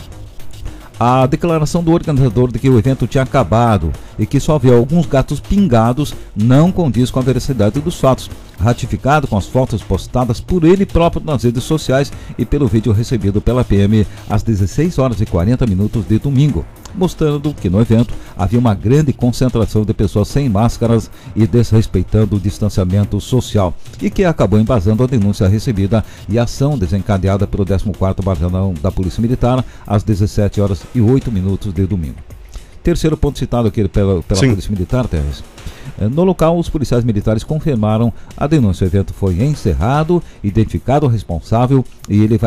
a declaração do organizador de que o evento tinha acabado e que só havia alguns gatos pingados não condiz com a veracidade dos fatos, ratificado com as fotos postadas por ele próprio nas redes sociais e pelo vídeo recebido pela PM às 16h40 de domingo, mostrando que no evento havia uma grande concentração de pessoas sem máscaras e desrespeitando o distanciamento social, e que acabou embasando a denúncia recebida e a ação desencadeada pelo 14º Batalhão da Polícia Militar às 17h08 de domingo. Terceiro ponto citado aqui pela Polícia Militar, Teres. No local, os policiais militares confirmaram a denúncia. O evento foi encerrado, identificado o responsável e ele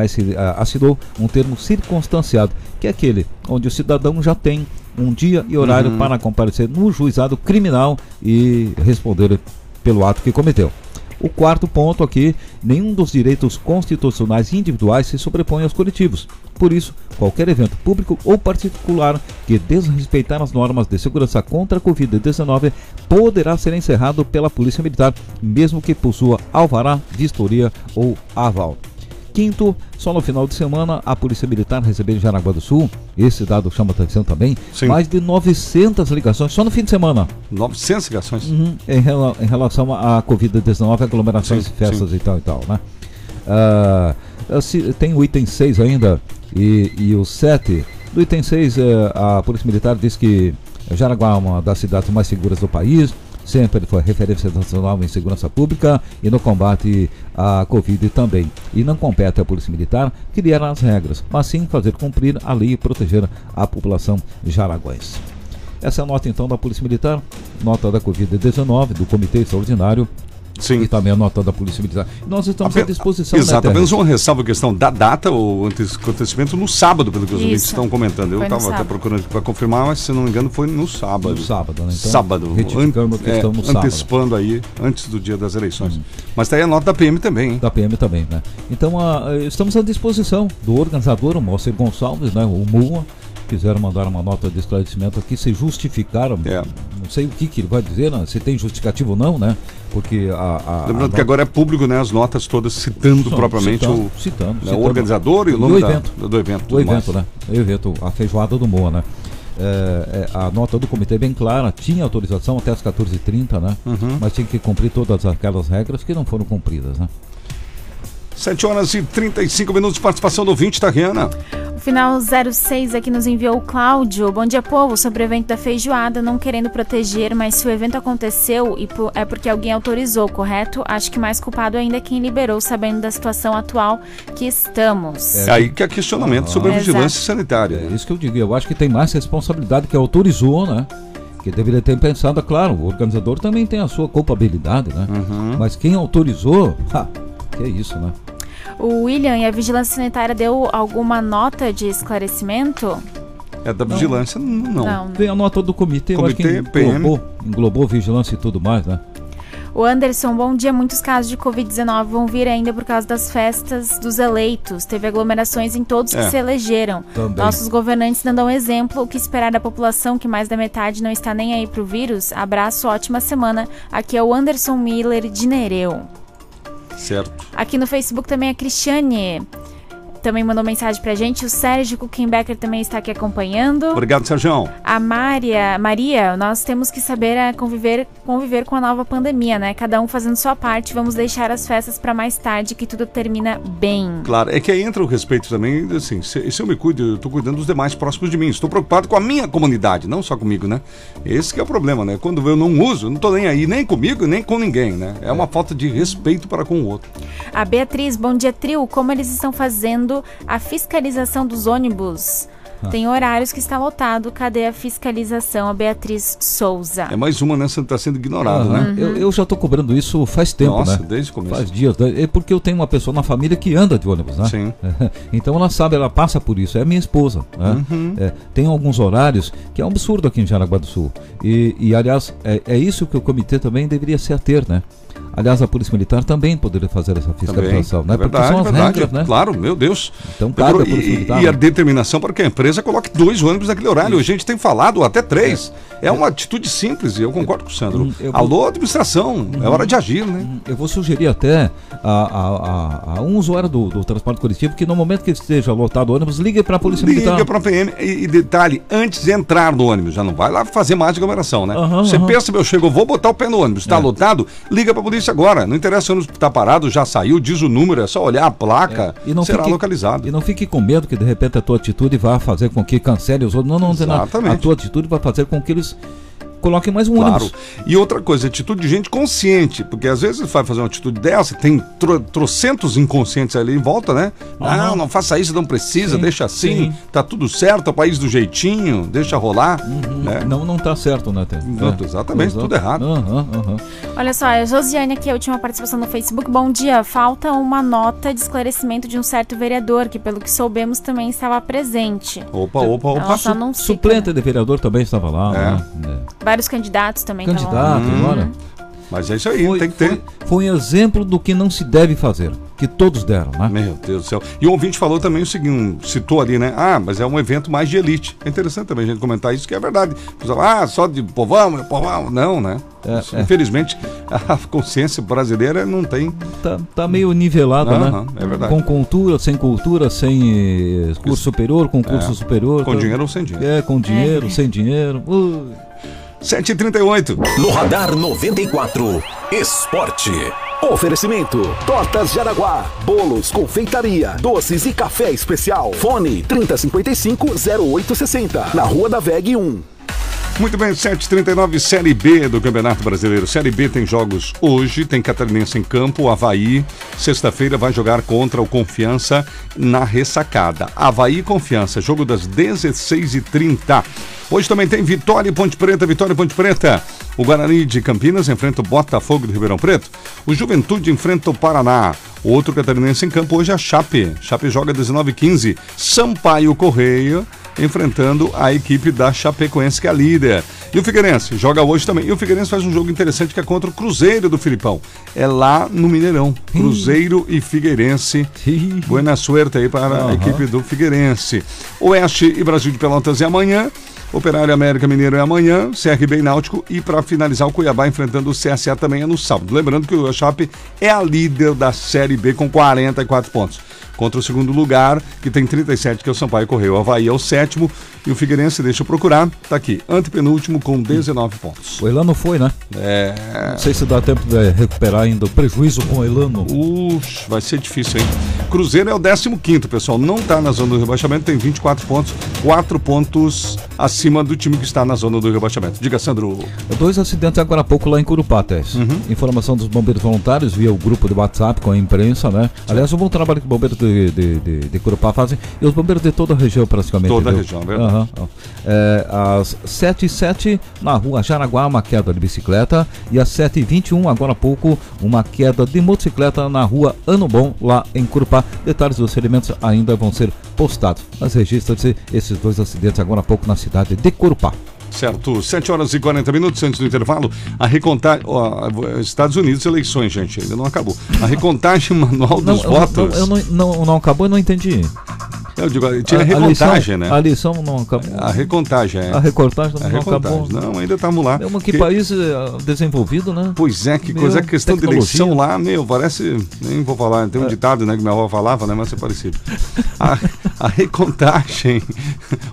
assinou um termo circunstanciado, que é aquele onde o cidadão já tem um dia e horário para comparecer no juizado criminal e responder pelo ato que cometeu. O quarto ponto aqui, nenhum dos direitos constitucionais individuais se sobrepõe aos coletivos. Por isso, qualquer evento público ou particular que desrespeitar as normas de segurança contra a Covid-19 poderá ser encerrado pela Polícia Militar, mesmo que possua alvará, vistoria ou aval. Quinto, só no final de semana, a Polícia Militar recebeu em Jaraguá do Sul, esse dado chama atenção também, mais de 900 ligações, só no fim de semana. 900 ligações? Em relação à Covid-19, aglomerações, festas e tal, né? Tem o item 6 ainda e o 7. Do item 6, a Polícia Militar diz que Jaraguá é uma das cidades mais seguras do país, sempre foi referência nacional em segurança pública e no combate à Covid também. E não compete à Polícia Militar criar as regras, mas sim fazer cumprir a lei e proteger a população jaraguense. Essa é a nota então da Polícia Militar, nota da Covid-19, do Comitê Extraordinário Sim. E também a nota da Polícia Militar. Nós estamos à disposição. Exato, apenas uma ressalva, a questão da data, o acontecimento no sábado, pelo que os ouvintes estão comentando. Eu estava até procurando para confirmar, mas se não me engano foi no sábado. No sábado, né? Então, sábado. Retificando a questão no sábado. Antecipando aí, antes do dia das eleições. Mas está aí a nota da PM também, hein? Da PM também, né? Então, estamos à disposição do organizador, o Moacir Gonçalves, né? O Mua. Quiseram mandar uma nota de esclarecimento aqui, se justificaram, não sei o que ele vai dizer, né? Se tem justificativo ou não, né? Porque lembrando que agora é público, né? As notas todas citando propriamente o organizador e o nome do evento. O evento, né? O evento, a feijoada do Moa, né? A nota do comitê é bem clara, tinha autorização até as 14h30, né? Mas tinha que cumprir todas aquelas regras que não foram cumpridas, né? 7 horas e 35 minutos de participação do ouvinte, tá, Rihanna? O final 06 aqui nos enviou o Cláudio. Bom dia, povo. Sobre o evento da feijoada, não querendo proteger, mas se o evento aconteceu é porque alguém autorizou, correto? Acho que mais culpado ainda é quem liberou, sabendo da situação atual que estamos. É aí que é questionamento sobre a vigilância sanitária. É isso que eu digo. Eu acho que tem mais responsabilidade que autorizou, né? Que deveria ter pensado, claro, o organizador também tem a sua culpabilidade, né? Mas quem autorizou... que é isso, né? O William, e a Vigilância Sanitária deu alguma nota de esclarecimento? É da Vigilância, não. Tem a nota do comitê, eu acho que englobou Vigilância e tudo mais, né? O Anderson, bom dia. Muitos casos de Covid-19 vão vir ainda por causa das festas dos eleitos. Teve aglomerações em todos que se elegeram. Também. Nossos governantes não dão exemplo. O que esperar da população, que mais da metade não está nem aí pro vírus? Abraço, ótima semana. Aqui é o Anderson Miller de Nereu. Certo. Aqui no Facebook também a Cristiane também mandou mensagem pra gente. O Sérgio Kuchenbecker também está aqui acompanhando. Obrigado, Sérgio. A Maria, nós temos que saber conviver com a nova pandemia, né? Cada um fazendo sua parte. Vamos deixar as festas pra mais tarde, que tudo termina bem. Claro, é que aí entra o respeito também, assim, se eu me cuido, eu tô cuidando dos demais próximos de mim. Estou preocupado com a minha comunidade, não só comigo, né? Esse que é o problema, né? Quando eu não uso, não tô nem aí, nem comigo, nem com ninguém, né? É uma falta de respeito para com o outro. A Beatriz, bom dia, trio. Como eles estão fazendo a fiscalização dos ônibus? Tem horários que está lotado. Cadê a fiscalização? A Beatriz Souza. É mais uma, né? Você está sendo ignorado, né? Eu já estou cobrando isso faz tempo, né? Desde o começo. Faz dias. É porque eu tenho uma pessoa na família que anda de ônibus, né? Sim. Então ela sabe, ela passa por isso. É minha esposa, né? Tem alguns horários que é um absurdo aqui em Jaraguá do Sul. E aliás, é isso que o comitê também deveria se ater, né? Aliás, a Polícia Militar também poderia fazer essa fiscalização, né? Verdade, porque são as regras, né? Claro, meu Deus. Então, cabe a Polícia Militar. E a determinação para que a empresa coloque 2 ônibus naquele horário. Hoje a gente tem falado, até 3. É uma atitude simples, e eu concordo com o Sandro. Alô, administração, é hora de agir, né? Eu vou sugerir até a um usuário do transporte coletivo que no momento que esteja lotado o ônibus, ligue para a Polícia Militar. Ligue para a PM e detalhe, antes de entrar no ônibus, já não vai lá fazer mais de aglomeração, né? Você pensa, meu, chegou, vou botar o pé no ônibus, está lotado, liga para a Polícia agora, não interessa se está parado, já saiu, diz o número, é só olhar a placa, e não será localizado. E não fique com medo que de repente a tua atitude vá fazer com que cancele os outros. Não, exatamente. A tua atitude vai fazer com que eles coloquem mais um ônibus. E outra coisa, atitude de gente consciente, porque às vezes vai fazer uma atitude dessa, tem trocentos inconscientes ali em volta, né? Não faça isso, não precisa, deixa assim, tá tudo certo, é o país do jeitinho, deixa rolar. Né? Não tá certo, né, Té? Exatamente, tudo errado. Olha só, a Josiane aqui, a última participação no Facebook. Bom dia, falta uma nota de esclarecimento de um certo vereador, que pelo que soubemos também estava presente. Opa. Suplente de vereador também estava lá, né? Vários candidatos também. Agora. Mas é isso aí, tem que ter. Foi um exemplo do que não se deve fazer, que todos deram, né? Meu Deus do céu. E o ouvinte falou também o seguinte, citou ali, né? Mas é um evento mais de elite. É interessante também a gente comentar isso, que é verdade. Só de povão. Não, né? Infelizmente, a consciência brasileira não tem... Tá meio nivelada, né? É verdade. Com cultura, sem curso superior, com curso superior. Com dinheiro ou sem dinheiro. Com dinheiro, sem dinheiro. 7h38. No Radar 94, Esporte. Oferecimento: Tortas Jaraguá, bolos, confeitaria, doces e café especial. Fone 3055-0860, na Rua da Veg 1. Muito bem, 7h39, Série B do Campeonato Brasileiro. Série B tem jogos hoje, tem Catarinense em campo, o Avaí, sexta-feira vai jogar contra o Confiança na Ressacada. Avaí e Confiança, jogo das 16h30. Hoje também tem Vitória e Ponte Preta, Vitória e Ponte Preta. O Guarani de Campinas enfrenta o Botafogo do Ribeirão Preto. O Juventude enfrenta o Paraná. Outro catarinense em campo hoje é a Chape. Chape joga 19h15. Sampaio Correia enfrentando a equipe da Chapecoense, que é a líder. E o Figueirense joga hoje também. E o Figueirense faz um jogo interessante que é contra o Cruzeiro do Filipão. É lá no Mineirão. Cruzeiro e Figueirense. Boa suerte aí para a equipe do Figueirense. Oeste e Brasil de Pelotas é amanhã. Operário América Mineiro é amanhã, CRB e Náutico, e para finalizar o Cuiabá enfrentando o CSA também é no sábado. Lembrando que o Chape é a líder da Série B com 44 pontos. Contra o segundo lugar, que tem 37, que é o Sampaio Correia. O Avaí é o sétimo e o Figueirense, deixa eu procurar, tá aqui, antepenúltimo com 19 pontos. O Elano foi, né? É... Não sei se dá tempo de recuperar ainda o prejuízo com o Elano. Ux, vai ser difícil, hein? Cruzeiro é o 15º, pessoal, não tá na zona do rebaixamento, tem 24 pontos, 4 pontos acima do time que está na zona do rebaixamento. Diga, Sandro. 2 acidentes agora há pouco lá em Curupatés. Informação dos bombeiros voluntários via o grupo de WhatsApp com a imprensa, né? Aliás, o bom trabalho que o bombeiro de Corupá fazem, e os bombeiros de toda a região praticamente. Toda a região, verdade. Às 7h07 na rua Jaraguá, uma queda de bicicleta, e às 7h21 agora há pouco, uma queda de motocicleta na rua Ano Bom, lá em Corupá. Detalhes dos ferimentos ainda vão ser postados, mas registra-se esses 2 acidentes agora há pouco na cidade de Corupá. Certo, 7h40 antes do intervalo, a recontagem, Estados Unidos, eleições, gente, ainda não acabou. A recontagem manual dos votos. Não acabou, eu não entendi. Eu digo, tinha a recontagem, né? A lição não acabou. A recontagem, é. A recortagem não acabou. Não, ainda tá lá. É que país desenvolvido, né? Pois é, que meu, coisa, a questão tecnologia. De eleição lá, meu, parece, nem vou falar, tem um ditado, né, que minha avó falava, né, mas é parecido. A recontagem,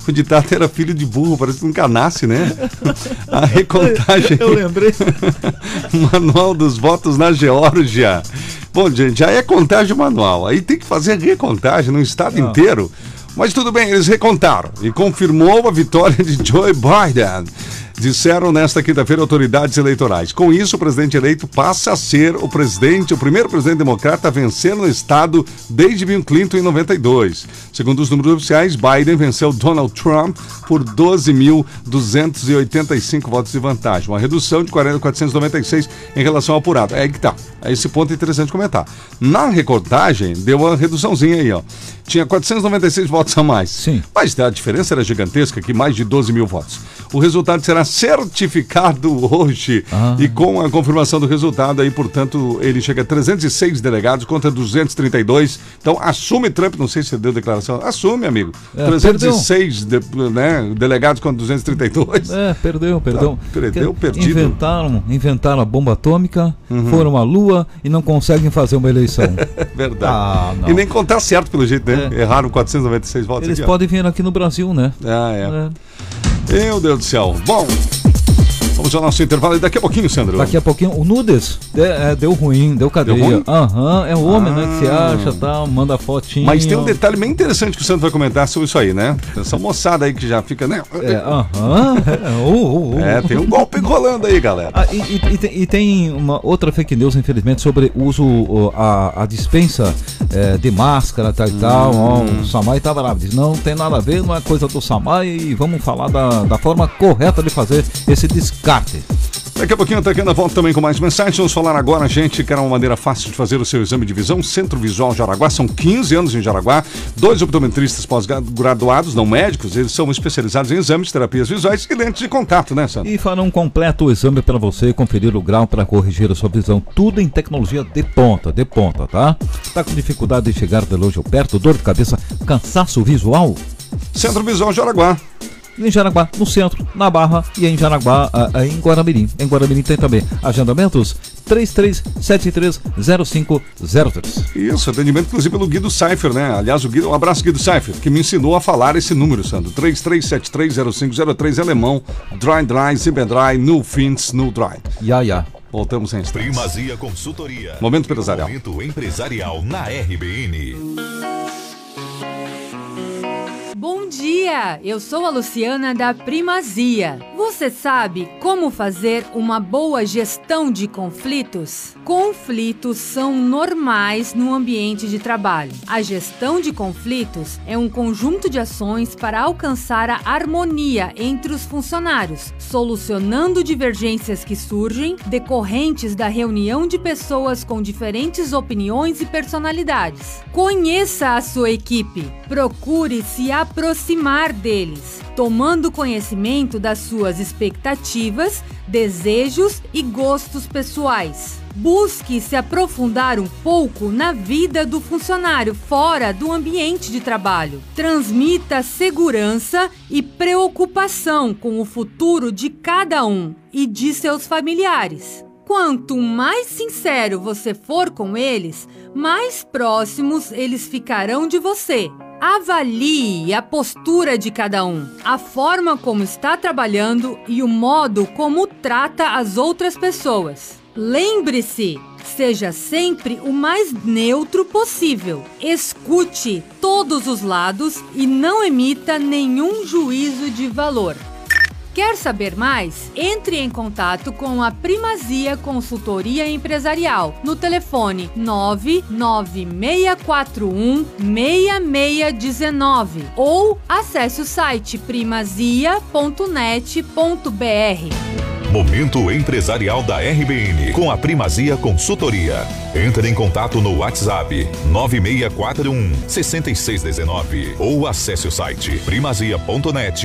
o ditado era filho de burro, parece que nunca nasce, né? A recontagem. Eu lembrei. Manual dos votos na Geórgia. Bom, gente, já é contagem manual, aí tem que fazer recontagem no estado inteiro. Mas tudo bem, eles recontaram e confirmou a vitória de Joe Biden. Disseram nesta quinta-feira autoridades eleitorais. Com isso, o presidente eleito passa a ser o primeiro presidente democrata a vencer no estado desde Bill Clinton em 92. Segundo os números oficiais, Biden venceu Donald Trump por 12.285 votos de vantagem, uma redução de 496 em relação ao apurado. É que tá, esse ponto é interessante comentar. Na recortagem, deu uma reduçãozinha aí, ó. Tinha 496 votos a mais. Sim. Mas a diferença era gigantesca, que mais de 12 mil votos. O resultado será certificado hoje. E com a confirmação do resultado, aí, portanto, ele chega a 306 delegados contra 232. Então, assume Trump, não sei se deu declaração. Assume, amigo. 306 delegados contra 232. Perdeu. Tá, perdido. Inventaram a bomba atômica, foram à Lua e não conseguem fazer uma eleição. Verdade. E nem contar certo, pelo jeito, né? Erraram 496 votos. Eles aqui, podem vir aqui no Brasil, né? Meu Deus do céu. Bom, vamos ao nosso intervalo. E daqui a pouquinho, Sandro. Daqui a pouquinho. O Nudes deu ruim, deu cadeia. É o homem, né? Que se acha, tal, manda fotinho. Mas tem um detalhe bem interessante que o Sandro vai comentar sobre isso aí, né? Essa moçada aí que já fica, né? Tem um golpe rolando aí, galera. E tem uma outra fake news, infelizmente, sobre o uso, a dispensa de máscara, tal e tal. O Samai tava lá, diz, não tem nada a ver, não é coisa do Samai, e vamos falar da forma correta de fazer esse descarte. Daqui a pouquinho, Tacana volta também com mais mensagens. Vamos falar agora, gente, que era uma maneira fácil de fazer o seu exame de visão. Centro Visual Jaraguá, são 15 anos em Jaraguá. 2 optometristas pós-graduados, não médicos, eles são especializados em exames, terapias visuais e lentes de contato, né, Sandro? E farão um completo exame para você conferir o grau para corrigir a sua visão. Tudo em tecnologia de ponta, tá? Tá com dificuldade de chegar de longe ou perto, dor de cabeça, cansaço visual? Centro Visual Jaraguá. Em Jaraguá, no centro, na Barra e em Jaraguá, em Guaramirim. Em Guaramirim tem também agendamentos 33730503. Isso, atendimento inclusive pelo Guido Cypher, né? Aliás, o Guido, um abraço, Guido Cypher, que me ensinou a falar esse número, Sandro. 33730503, alemão, dry, zibendry, no fins, no dry. Voltamos em instantes. Primazia Consultoria. Momento Empresarial. Momento Empresarial na RBN. Bom dia. dia! Eu sou a Luciana da Primazia. Você sabe como fazer uma boa gestão de conflitos? Conflitos são normais no ambiente de trabalho. A gestão de conflitos é um conjunto de ações para alcançar a harmonia entre os funcionários, solucionando divergências que surgem decorrentes da reunião de pessoas com diferentes opiniões e personalidades. Conheça a sua equipe. Procure se aproximar deles, tomando conhecimento das suas expectativas, desejos e gostos pessoais. Busque se aprofundar um pouco na vida do funcionário fora do ambiente de trabalho. Transmita segurança e preocupação com o futuro de cada um e de seus familiares. Quanto mais sincero você for com eles, mais próximos eles ficarão de você. Avalie a postura de cada um, a forma como está trabalhando e o modo como trata as outras pessoas. Lembre-se, seja sempre o mais neutro possível. Escute todos os lados e não emita nenhum juízo de valor. Quer saber mais? Entre em contato com a Primazia Consultoria Empresarial no telefone 99641-6619 ou acesse o site primazia.net.br. Momento Empresarial da RBN com a Primazia Consultoria. Entre em contato no WhatsApp 9641-6619 ou acesse o site primazia.net.br.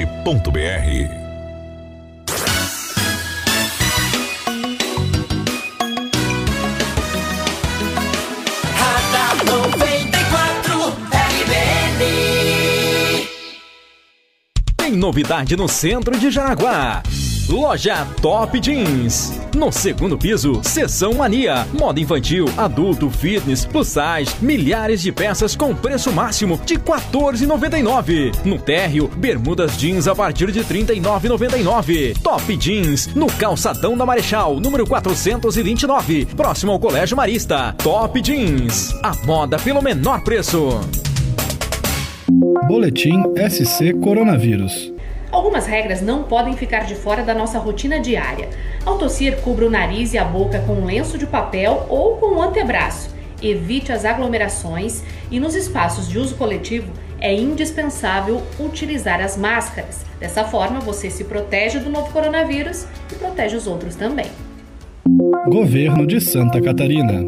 Novidade no centro de Jaraguá. Loja Top Jeans. No segundo piso, Seção Mania. Moda infantil, adulto, fitness, plus size. Milhares de peças com preço máximo de R$ 14,99. No térreo, bermudas jeans a partir de R$ 39,99. Top Jeans, no calçadão da Marechal, número 429. Próximo ao Colégio Marista. Top Jeans. A moda pelo menor preço. Boletim SC Coronavírus. Algumas regras não podem ficar de fora da nossa rotina diária. Ao tossir, cubra o nariz e a boca com um lenço de papel ou com o antebraço. Evite as aglomerações e nos espaços de uso coletivo é indispensável utilizar as máscaras. Dessa forma, você se protege do novo coronavírus e protege os outros também. Governo de Santa Catarina.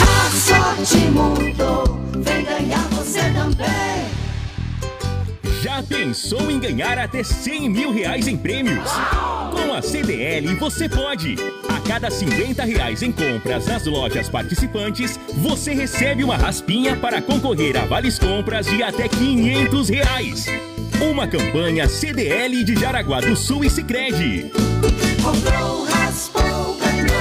A sorte mudou, vem ganhar você também. Já pensou em ganhar até R$100 mil em prêmios? Com a CDL você pode! A cada R$50 em compras nas lojas participantes, você recebe uma raspinha para concorrer a vales compras de até R$500. Uma campanha CDL de Jaraguá do Sul e Sicredi. Comprou, raspou, ganhou.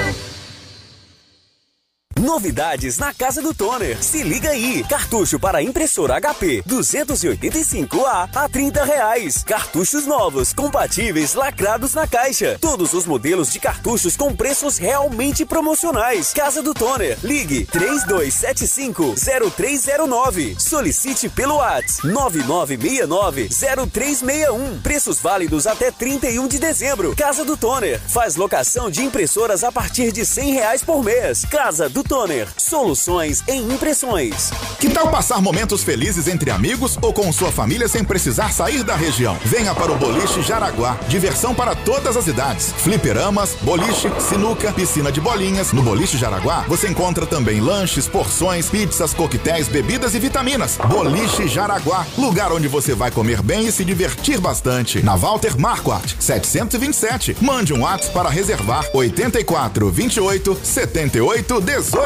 Novidades na Casa do Toner. Se liga aí. Cartucho para impressora HP 285A a R$30. Cartuchos novos, compatíveis, lacrados na caixa. Todos os modelos de cartuchos com preços realmente promocionais. Casa do Toner. Ligue 3275-0309. Solicite pelo WhatsApp 9969-0361. Preços válidos até 31 de dezembro. Casa do Toner. Faz locação de impressoras a partir de R$100 por mês. Casa do Toner, soluções em impressões. Que tal passar momentos felizes entre amigos ou com sua família sem precisar sair da região? Venha para o Boliche Jaraguá. Diversão para todas as idades. Fliperamas, boliche, sinuca, piscina de bolinhas. No Boliche Jaraguá você encontra também lanches, porções, pizzas, coquetéis, bebidas e vitaminas. Boliche Jaraguá, lugar onde você vai comer bem e se divertir bastante. Na Walter Marquardt, 727. Mande um WhatsApp para reservar 8428-7818.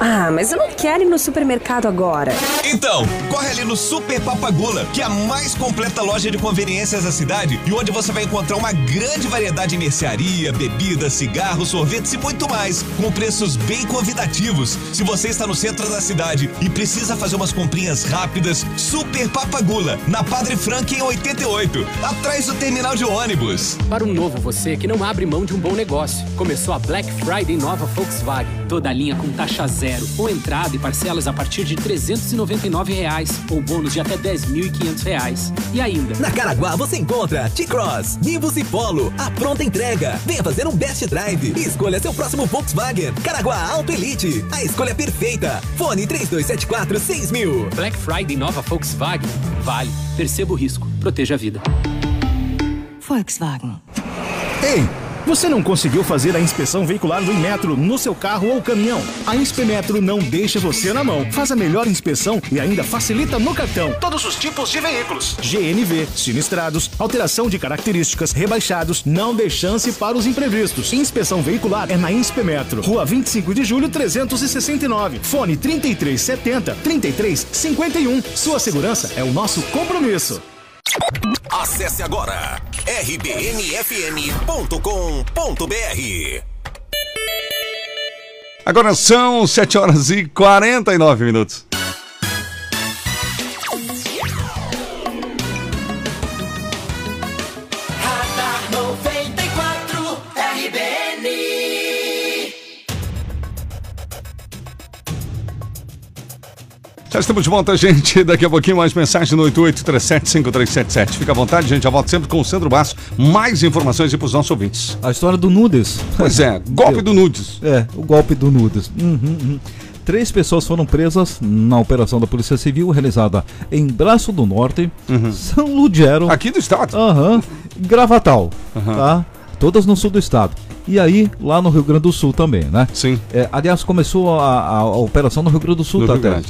Ah, mas eu não quero ir no supermercado agora. Então, corre ali no Super Papagula, que é a mais completa loja de conveniências da cidade e onde você vai encontrar uma grande variedade de mercearia, bebidas, cigarros, sorvetes e muito mais, com preços bem convidativos. Se você está no centro da cidade e precisa fazer umas comprinhas rápidas, Super Papagula, na Padre Frank em 88, atrás do terminal de ônibus. Para um novo você que não abre mão de um bom negócio, começou a Black Friday nova Volkswagen. toda a linha com taxa zero, ou entrada e parcelas a partir de R$ 399,00, ou bônus de até R$ 10.500. E ainda... Na Caraguá você encontra T-Cross, Nivus e Polo, a pronta entrega. Venha fazer um best drive e escolha seu próximo Volkswagen. Caraguá Auto Elite, a escolha perfeita. Fone 3274-6000. Black Friday nova Volkswagen. Vale. Perceba o risco. Proteja a vida. Volkswagen. Ei! Você não conseguiu fazer a inspeção veicular do Inmetro no seu carro ou caminhão? A Inspemetro não deixa você na mão. Faz a melhor inspeção e ainda facilita no cartão. Todos os tipos de veículos. GNV, sinistrados, alteração de características, rebaixados, não dê chance para os imprevistos. Inspeção veicular é na Inspemetro. Rua 25 de Julho, 369. Fone 3370-3351. Sua segurança é o nosso compromisso. Acesse agora rbmfm.com.br. Agora são 7h49. Já estamos de volta, gente. Daqui a pouquinho mais mensagem no 8837-5377. Fica à vontade, gente. Já volto sempre com o Sandro Barça. Mais informações aí para os nossos ouvintes. A história do Nudes. Pois é, golpe do Nudes. É, o golpe do Nudes. Três pessoas foram presas na operação da Polícia Civil realizada em Braço do Norte, São Ludgero. Aqui do estado. Gravatal, tá? Todas no sul do estado. E aí, lá no Rio Grande do Sul também, né? Sim. É, aliás, começou a operação no Rio Grande do Sul, no Rio Grande.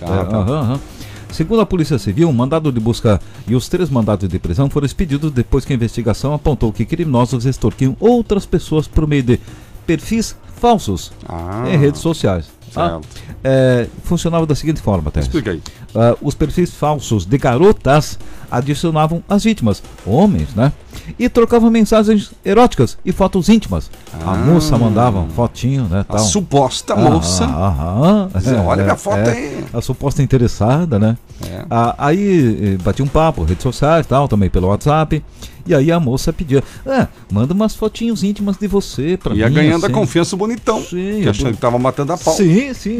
Segundo a Polícia Civil, o mandado de busca e os três mandados de prisão foram expedidos depois que a investigação apontou que criminosos extorquiam outras pessoas por meio de perfis falsos em redes sociais. Funcionava da seguinte forma, Tércio. Explica aí. Os perfis falsos de garotas adicionavam as vítimas, homens, né? E trocavam mensagens eróticas e fotos íntimas. A moça mandava fotinho, né? Tal. A suposta moça. Olha minha foto aí. A suposta interessada, né? Aí batia um papo, redes sociais, tal, também pelo WhatsApp. E aí a moça pedia, manda umas fotinhos íntimas de você pra mim. Ia ganhando a confiança bonitão, que achando que tava matando a pau. Sim.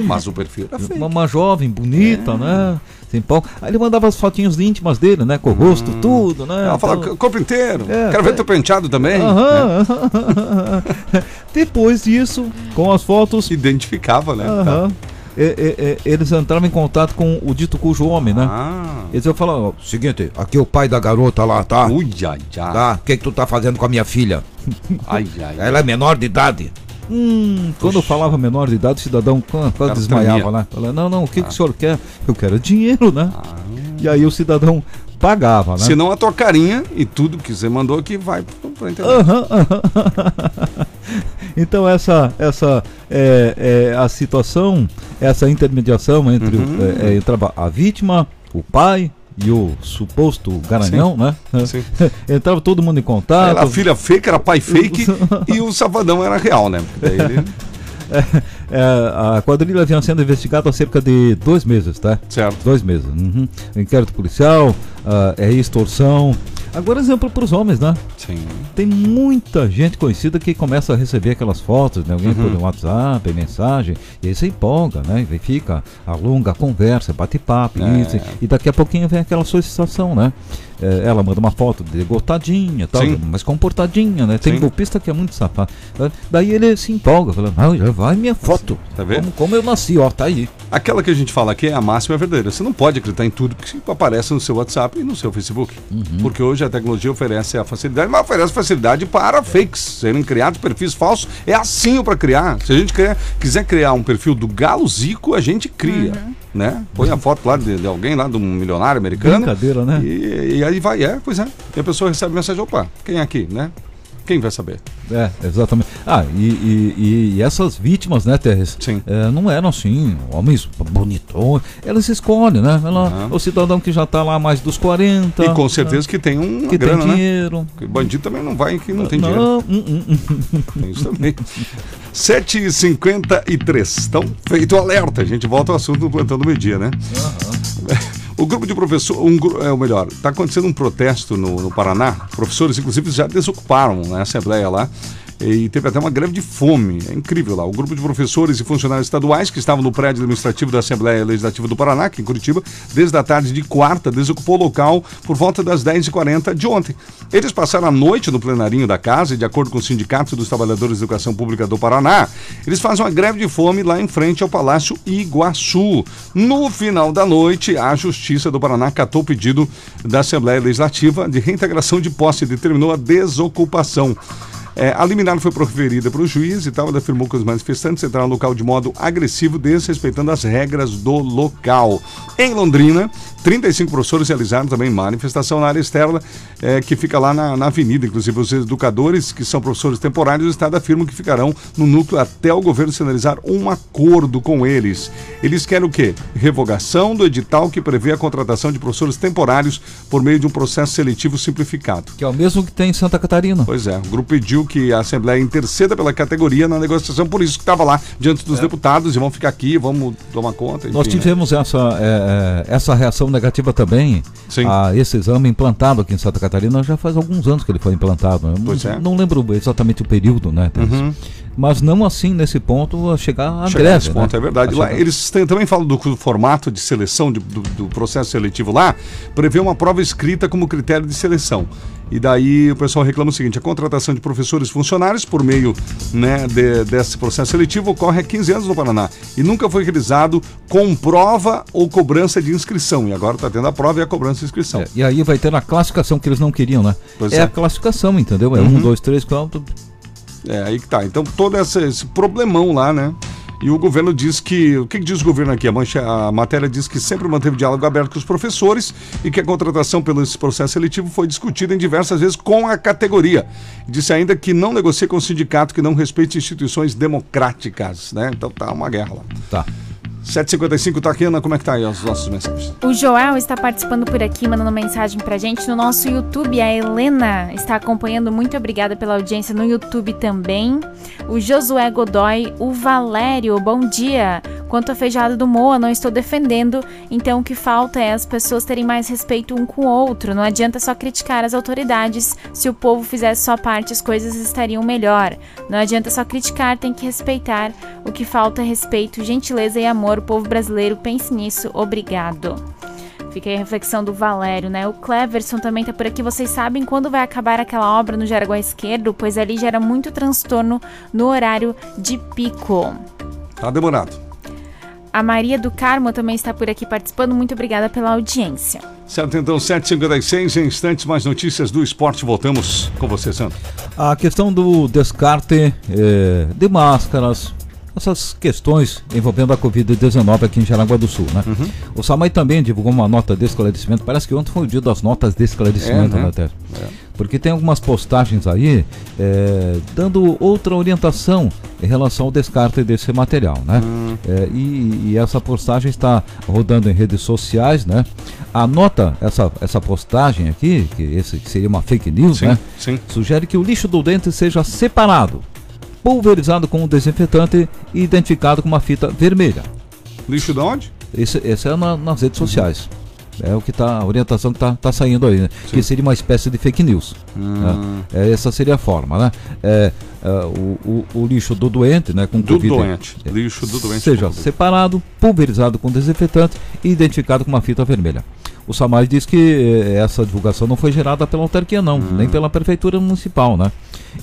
Mas o perfil era feio. Uma jovem, bonita, né? Sem pau. Aí ele mandava as fotinhos íntimas dele, né? Com o rosto, tudo, né? Ela falava, corpo inteiro, quero ver teu penteado também. Depois disso, com as fotos... Identificava, né? Eles entravam em contato com o dito cujo homem, né? Eles iam falar, seguinte, aqui é o pai da garota lá, tá? Ui, tá? O que tu tá fazendo com a minha filha? Ela é menor de idade. Quando eu falava menor de idade, o cidadão quase desmaiava, né? Falava, não, o que, que o senhor quer? Eu quero dinheiro, né? E aí o cidadão pagava, né? Se não, a tua carinha e tudo que você mandou aqui vai pra internet. Então essa é a situação, essa intermediação entre, a vítima, o pai e o suposto garanhão, né? Sim. Entrava todo mundo em contato. Era a filha fake, era pai fake e o safadão era real, né? Daí ele... a quadrilha vinha sendo investigada há cerca de 2 meses, tá? Certo. 2 meses. Inquérito policial, extorsão. Agora, exemplo para os homens, né? Sim. Tem muita gente conhecida que começa a receber aquelas fotos, né? Alguém por WhatsApp, mensagem, e aí se empolga, né? E fica, alonga a conversa, bate papo, isso. E daqui a pouquinho vem aquela solicitação, né? Ela manda uma foto degotadinha, tal, mas comportadinha, né? Tem golpista que é muito safado. Daí ele se empolga, falando, já vai minha foto. Tá vendo? Como eu nasci, ó, tá aí. Aquela que a gente fala aqui é a máxima verdadeira. Você não pode acreditar em tudo que aparece no seu WhatsApp e no seu Facebook. Porque hoje a tecnologia oferece a facilidade, mas oferece facilidade para fakes serem criados, perfis falsos. É assim para criar. Se a gente quiser criar um perfil do Galo Zico, a gente cria, né? Põe a foto lá de alguém lá, de um milionário americano. Brincadeira, né? E aí vai, pois é. E a pessoa recebe mensagem, opa, quem é aqui, né? Quem vai saber? Exatamente. E essas vítimas, né, Teres? Sim. Não eram assim, homens bonitões. Elas escolhem, né? O cidadão que já está lá mais dos 40. E com certeza que tem uma que grana, tem dinheiro. Né? Porque bandido também não vai que não tem dinheiro. Tem isso também. 7h53. Então, feito o alerta. A gente volta ao assunto do plantão do meio-dia, né? O grupo de professores, está acontecendo um protesto no Paraná, professores inclusive já desocuparam, né, a assembleia lá, e teve até uma greve de fome. É incrível lá. O grupo de professores e funcionários estaduais que estavam no prédio administrativo da Assembleia Legislativa do Paraná, aqui em Coritiba, desde a tarde de quarta, desocupou o local por volta das 10h40 de ontem. Eles passaram a noite no plenarinho da casa e, de acordo com o Sindicato dos Trabalhadores de Educação Pública do Paraná, eles fazem uma greve de fome lá em frente ao Palácio Iguaçu. No final da noite, a Justiça do Paraná catou o pedido da Assembleia Legislativa de reintegração de posse e determinou a desocupação. A liminar foi proferida para o juiz e tal. Ele afirmou que os manifestantes entraram no local de modo agressivo, desrespeitando as regras do local. Em Londrina, 35 professores realizaram também manifestação na área externa, que fica lá na avenida. Inclusive, os educadores, que são professores temporários, o Estado afirma que ficarão no núcleo até o governo sinalizar um acordo com eles. Eles querem o quê? Revogação do edital que prevê a contratação de professores temporários por meio de um processo seletivo simplificado. Que é o mesmo que tem em Santa Catarina. Pois é, o grupo pediu que a Assembleia interceda pela categoria na negociação, por isso que estava lá diante dos deputados, e vão ficar aqui, vamos tomar conta. Enfim, nós tivemos essa reação negativa também. Sim. A esse exame implantado aqui em Santa Catarina, já faz alguns anos que ele foi implantado. Não lembro exatamente o período, né? Uhum. Mas não assim nesse ponto a chegar à greve. Né? É verdade. Lá, eles também falam do formato de seleção, do processo seletivo lá, prevê uma prova escrita como critério de seleção. E daí o pessoal reclama o seguinte: a contratação de professores funcionários por meio, né, desse processo seletivo ocorre há 15 anos no Paraná e nunca foi realizado com prova ou cobrança de inscrição. E agora está tendo a prova e a cobrança de inscrição. E aí vai ter a classificação que eles não queriam, né? Pois é a classificação, entendeu? É 1, 2, 3, 4... É, aí que tá. Então, todo esse problemão lá, né? E o governo diz que... O que diz o governo aqui? A matéria diz que sempre manteve diálogo aberto com os professores e que a contratação pelo esse processo seletivo foi discutida em diversas vezes com a categoria. Disse ainda que não negocia com o sindicato que não respeite instituições democráticas, né? Então, tá uma guerra lá. Tá. 7h55, tá aqui, Ana, como é que tá aí as nossas mensagens? O Joel está participando por aqui, mandando mensagem pra gente no nosso YouTube. A Helena está acompanhando, muito obrigada pela audiência no YouTube também. O Josué Godoy, o Valério, bom dia. Quanto à feijoada do Moa, não estou defendendo, então o que falta é as pessoas terem mais respeito um com o outro. Não adianta só criticar as autoridades, se o povo fizesse sua parte as coisas estariam melhor. Não adianta só criticar, tem que respeitar. O que falta é respeito, gentileza e amor. O povo brasileiro, pense nisso, obrigado. Fica aí a reflexão do Valério, né? O Cleverson também tá por aqui. Vocês sabem quando vai acabar aquela obra no Jaraguá Esquerdo? Pois ali gera muito transtorno no horário de pico. Tá demorado. A Maria do Carmo também está por aqui participando. Muito obrigada pela audiência. Certo, então, 7h56, em instantes, mais notícias do esporte. Voltamos com você, Sandro. A questão do descarte de máscaras, essas questões envolvendo a Covid-19 aqui em Jaraguá do Sul, né? Uhum. O Samai também divulgou uma nota de esclarecimento. Parece que ontem foi o dia das notas de esclarecimento, né? Porque tem algumas postagens aí dando outra orientação em relação ao descarte desse material, né? E essa postagem está rodando em redes sociais, né? A nota, essa postagem aqui, que seria uma fake news, sim, né? Sim. Sugere que o lixo do dente seja separado, pulverizado com um desinfetante e identificado com uma fita vermelha. Lixo de onde? Esse é nas redes sociais. É o que tá, a orientação que tá saindo aí, né? Que seria uma espécie de fake news. Né? Essa seria a forma, né? O lixo do doente, né? Com do COVID, doente. Lixo do doente. Seja separado, pulverizado com desinfetante e identificado com uma fita vermelha. O Samai diz que essa divulgação não foi gerada pela autarquia, não, nem pela prefeitura municipal, né?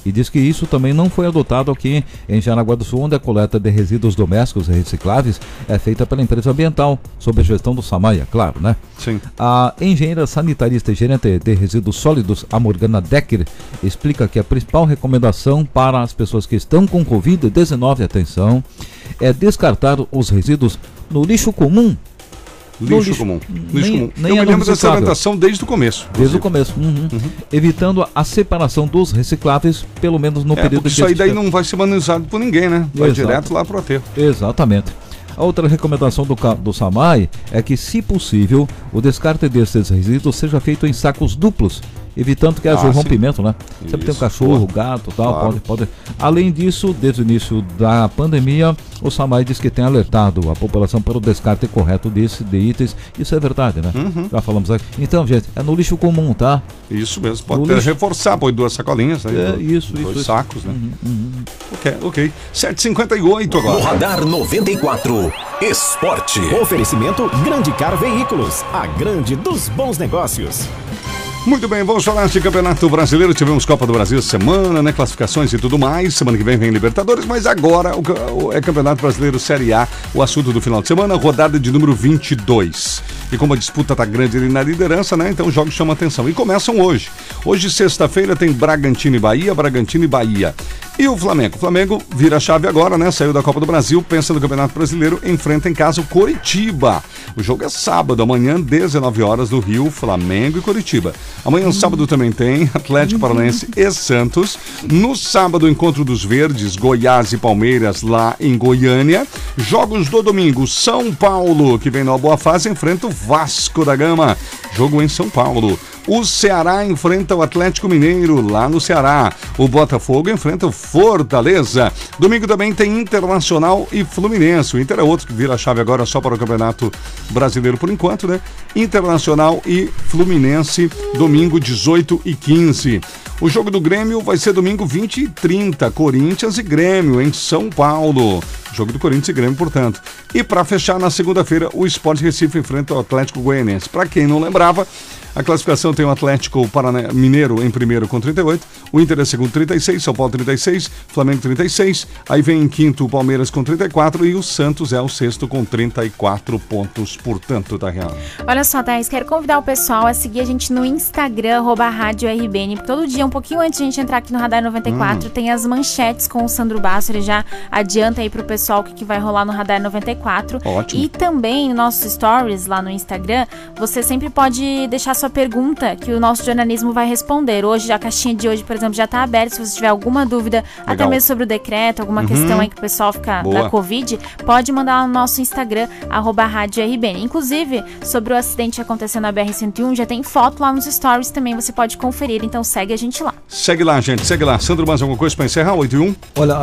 E diz que isso também não foi adotado aqui em Jaraguá do Sul, onde a coleta de resíduos domésticos e recicláveis é feita pela empresa ambiental, sob a gestão do Samaia, claro, né? Sim. A engenheira sanitarista e gerente de resíduos sólidos, a Morgana Decker, explica que a principal recomendação para as pessoas que estão com Covid-19, atenção, é descartar os resíduos no lixo comum. Lixo comum. Eu me lembro dessa orientação desde o começo. Desde o começo. Evitando a separação dos recicláveis, pelo menos no período de... Isso aí daí não vai ser manuseado por ninguém, né? Vai direto lá para o aterro. Exatamente. A outra recomendação do Samai é que, se possível, o descarte desses resíduos seja feito em sacos duplos evitando que haja o rompimento, né? Sempre tem um cachorro, gato, tal, claro. pode. Além disso, desde o início da pandemia, o Samai diz que tem alertado a população para o descarte correto de itens. Isso é verdade, né? Uhum. Já falamos aqui. Então, gente, é no lixo comum, tá? Isso mesmo, pode até reforçar, põe duas sacolinhas aí. É, isso, dois sacos, né? Uhum. Ok. 7h58 agora. O Radar 94. Esporte. Oferecimento Grande Car Veículos, a grande dos bons negócios. Muito bem, vamos falar de Campeonato Brasileiro. Tivemos Copa do Brasil essa semana, né? Classificações e tudo mais. Semana que vem Libertadores, mas agora é Campeonato Brasileiro Série A, o assunto do final de semana, rodada de número 22. E como a disputa tá grande ali na liderança, né? Então os jogos chamam atenção. E começam hoje. Hoje, sexta-feira, tem Bragantino e Bahia. E o Flamengo? O Flamengo vira a chave agora, né? Saiu da Copa do Brasil, pensa no Campeonato Brasileiro, enfrenta em casa o Coritiba. O jogo é sábado, amanhã, 19 horas do Rio, Flamengo e Coritiba. Amanhã, sábado, também tem Atlético Paranaense e Santos. No sábado, encontro dos verdes, Goiás e Palmeiras, lá em Goiânia. Jogos do domingo, São Paulo, que vem numa boa fase, enfrenta o Vasco da Gama. Jogo em São Paulo. O Ceará enfrenta o Atlético Mineiro, lá no Ceará. O Botafogo enfrenta o Fortaleza. Domingo também tem Internacional e Fluminense. O Inter é outro que vira a chave agora só para o Campeonato Brasileiro por enquanto, né? Internacional e Fluminense, domingo 18h15. O jogo do Grêmio vai ser domingo 20h30, Corinthians e Grêmio, em São Paulo. Jogo do Corinthians e Grêmio, portanto. E para fechar, na segunda-feira, o Sport Recife enfrenta o Atlético Goianiense. Para quem não lembrava, a classificação tem o Atlético Mineiro em primeiro com 38, o Inter é segundo 36, São Paulo 36, Flamengo 36, aí vem em quinto o Palmeiras com 34 e o Santos é o sexto com 34 pontos, portanto, tá real. Olha só, Thaís, quero convidar o pessoal a seguir a gente no Instagram, @RádioRBN, todo dia um pouquinho antes de a gente entrar aqui no Radar 94, tem as manchetes com o Sandro Barça, ele já adianta aí pro pessoal o que vai rolar no Radar 94. Ótimo. E também no nosso Stories lá no Instagram, você sempre pode deixar sua pergunta que o nosso jornalismo vai responder. Hoje, a caixinha de hoje, por exemplo, já está aberta, se você tiver alguma dúvida, até mesmo sobre o decreto, alguma questão aí que o pessoal fica da Covid, pode mandar lá no nosso Instagram, @RádioRBN. Inclusive, sobre o acidente acontecendo na BR-101, já tem foto lá nos Stories também, você pode conferir, então segue a gente lá. Segue lá, gente, segue lá. Sandro, mais alguma coisa para encerrar? 8h01. Olha,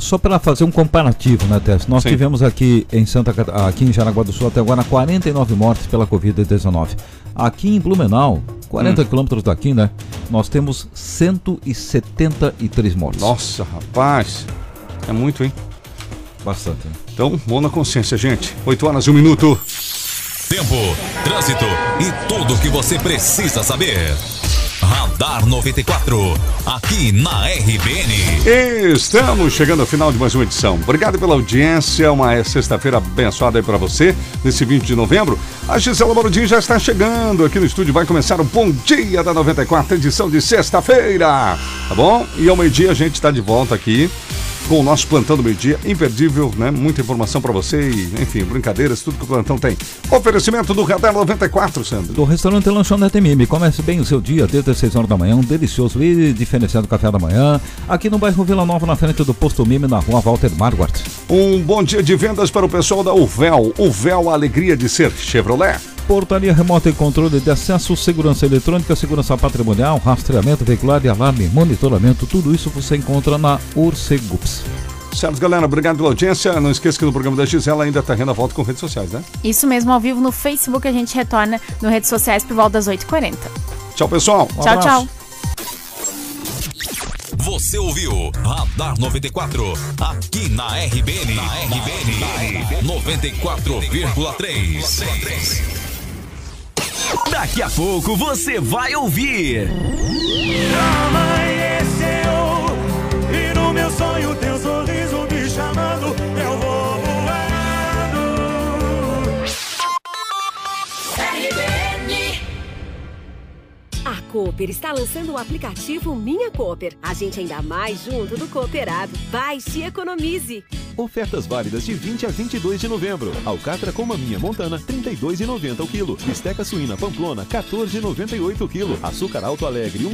só para fazer um comparativo, né, Tess? Nós tivemos aqui em Jaraguá do Sul até agora 49 mortes pela Covid-19. Aqui em Blumenau, 40 quilômetros daqui, né? Nós temos 173 mortes. Nossa, rapaz, é muito, hein? Bastante. Hein? Então, mão na consciência, gente. 8h01. Tempo, trânsito e tudo o que você precisa saber. Radar 94, aqui na RBN. Estamos chegando ao final de mais uma edição. Obrigado pela audiência, uma sexta-feira abençoada aí pra você, nesse 20 de novembro. A Gisela Borodinho já está chegando aqui no estúdio, vai começar o Bom Dia da 94, edição de sexta-feira, tá bom? E ao meio-dia a gente tá de volta aqui com o nosso Plantão do Meio-Dia, imperdível, né? Muita informação pra você e, enfim, brincadeiras, tudo que o Plantão tem. Oferecimento do Radar 94, Sandro. Do restaurante Lanchonete Mime. Comece bem o seu dia desde as 6 horas da manhã, um delicioso e diferenciado café da manhã, aqui no bairro Vila Nova, na frente do Posto Mime, na rua Walter Marquardt. Um bom dia de vendas para o pessoal da Uvel. Uvel, a alegria de ser Chevrolet. Portaria remota e controle de acesso, segurança eletrônica, segurança patrimonial, rastreamento veicular e alarme, monitoramento, tudo isso você encontra na Ursegups. Certo, galera, obrigado pela audiência. Não esqueça que no programa da Gisela ainda está renda a volta com redes sociais, né? Isso mesmo, ao vivo no Facebook a gente retorna no redes sociais por volta das 8h40. Tchau, pessoal. Um abraço. Tchau. Você ouviu Radar 94, aqui na RBN, na RBN 94,3. Daqui a pouco você vai ouvir. Amanheceu e no meu sonho teu sorriso me chamando, eu vou voando. A Cooper está lançando o aplicativo Minha Cooper. A gente ainda mais junto do cooperado. Baixe e economize. Ofertas válidas de 20 a 22 de novembro. Alcatra com maminha montana, R$ 32,90 o quilo. Bisteca suína pamplona, R$ 14,98 o quilo. Açúcar Alto Alegre,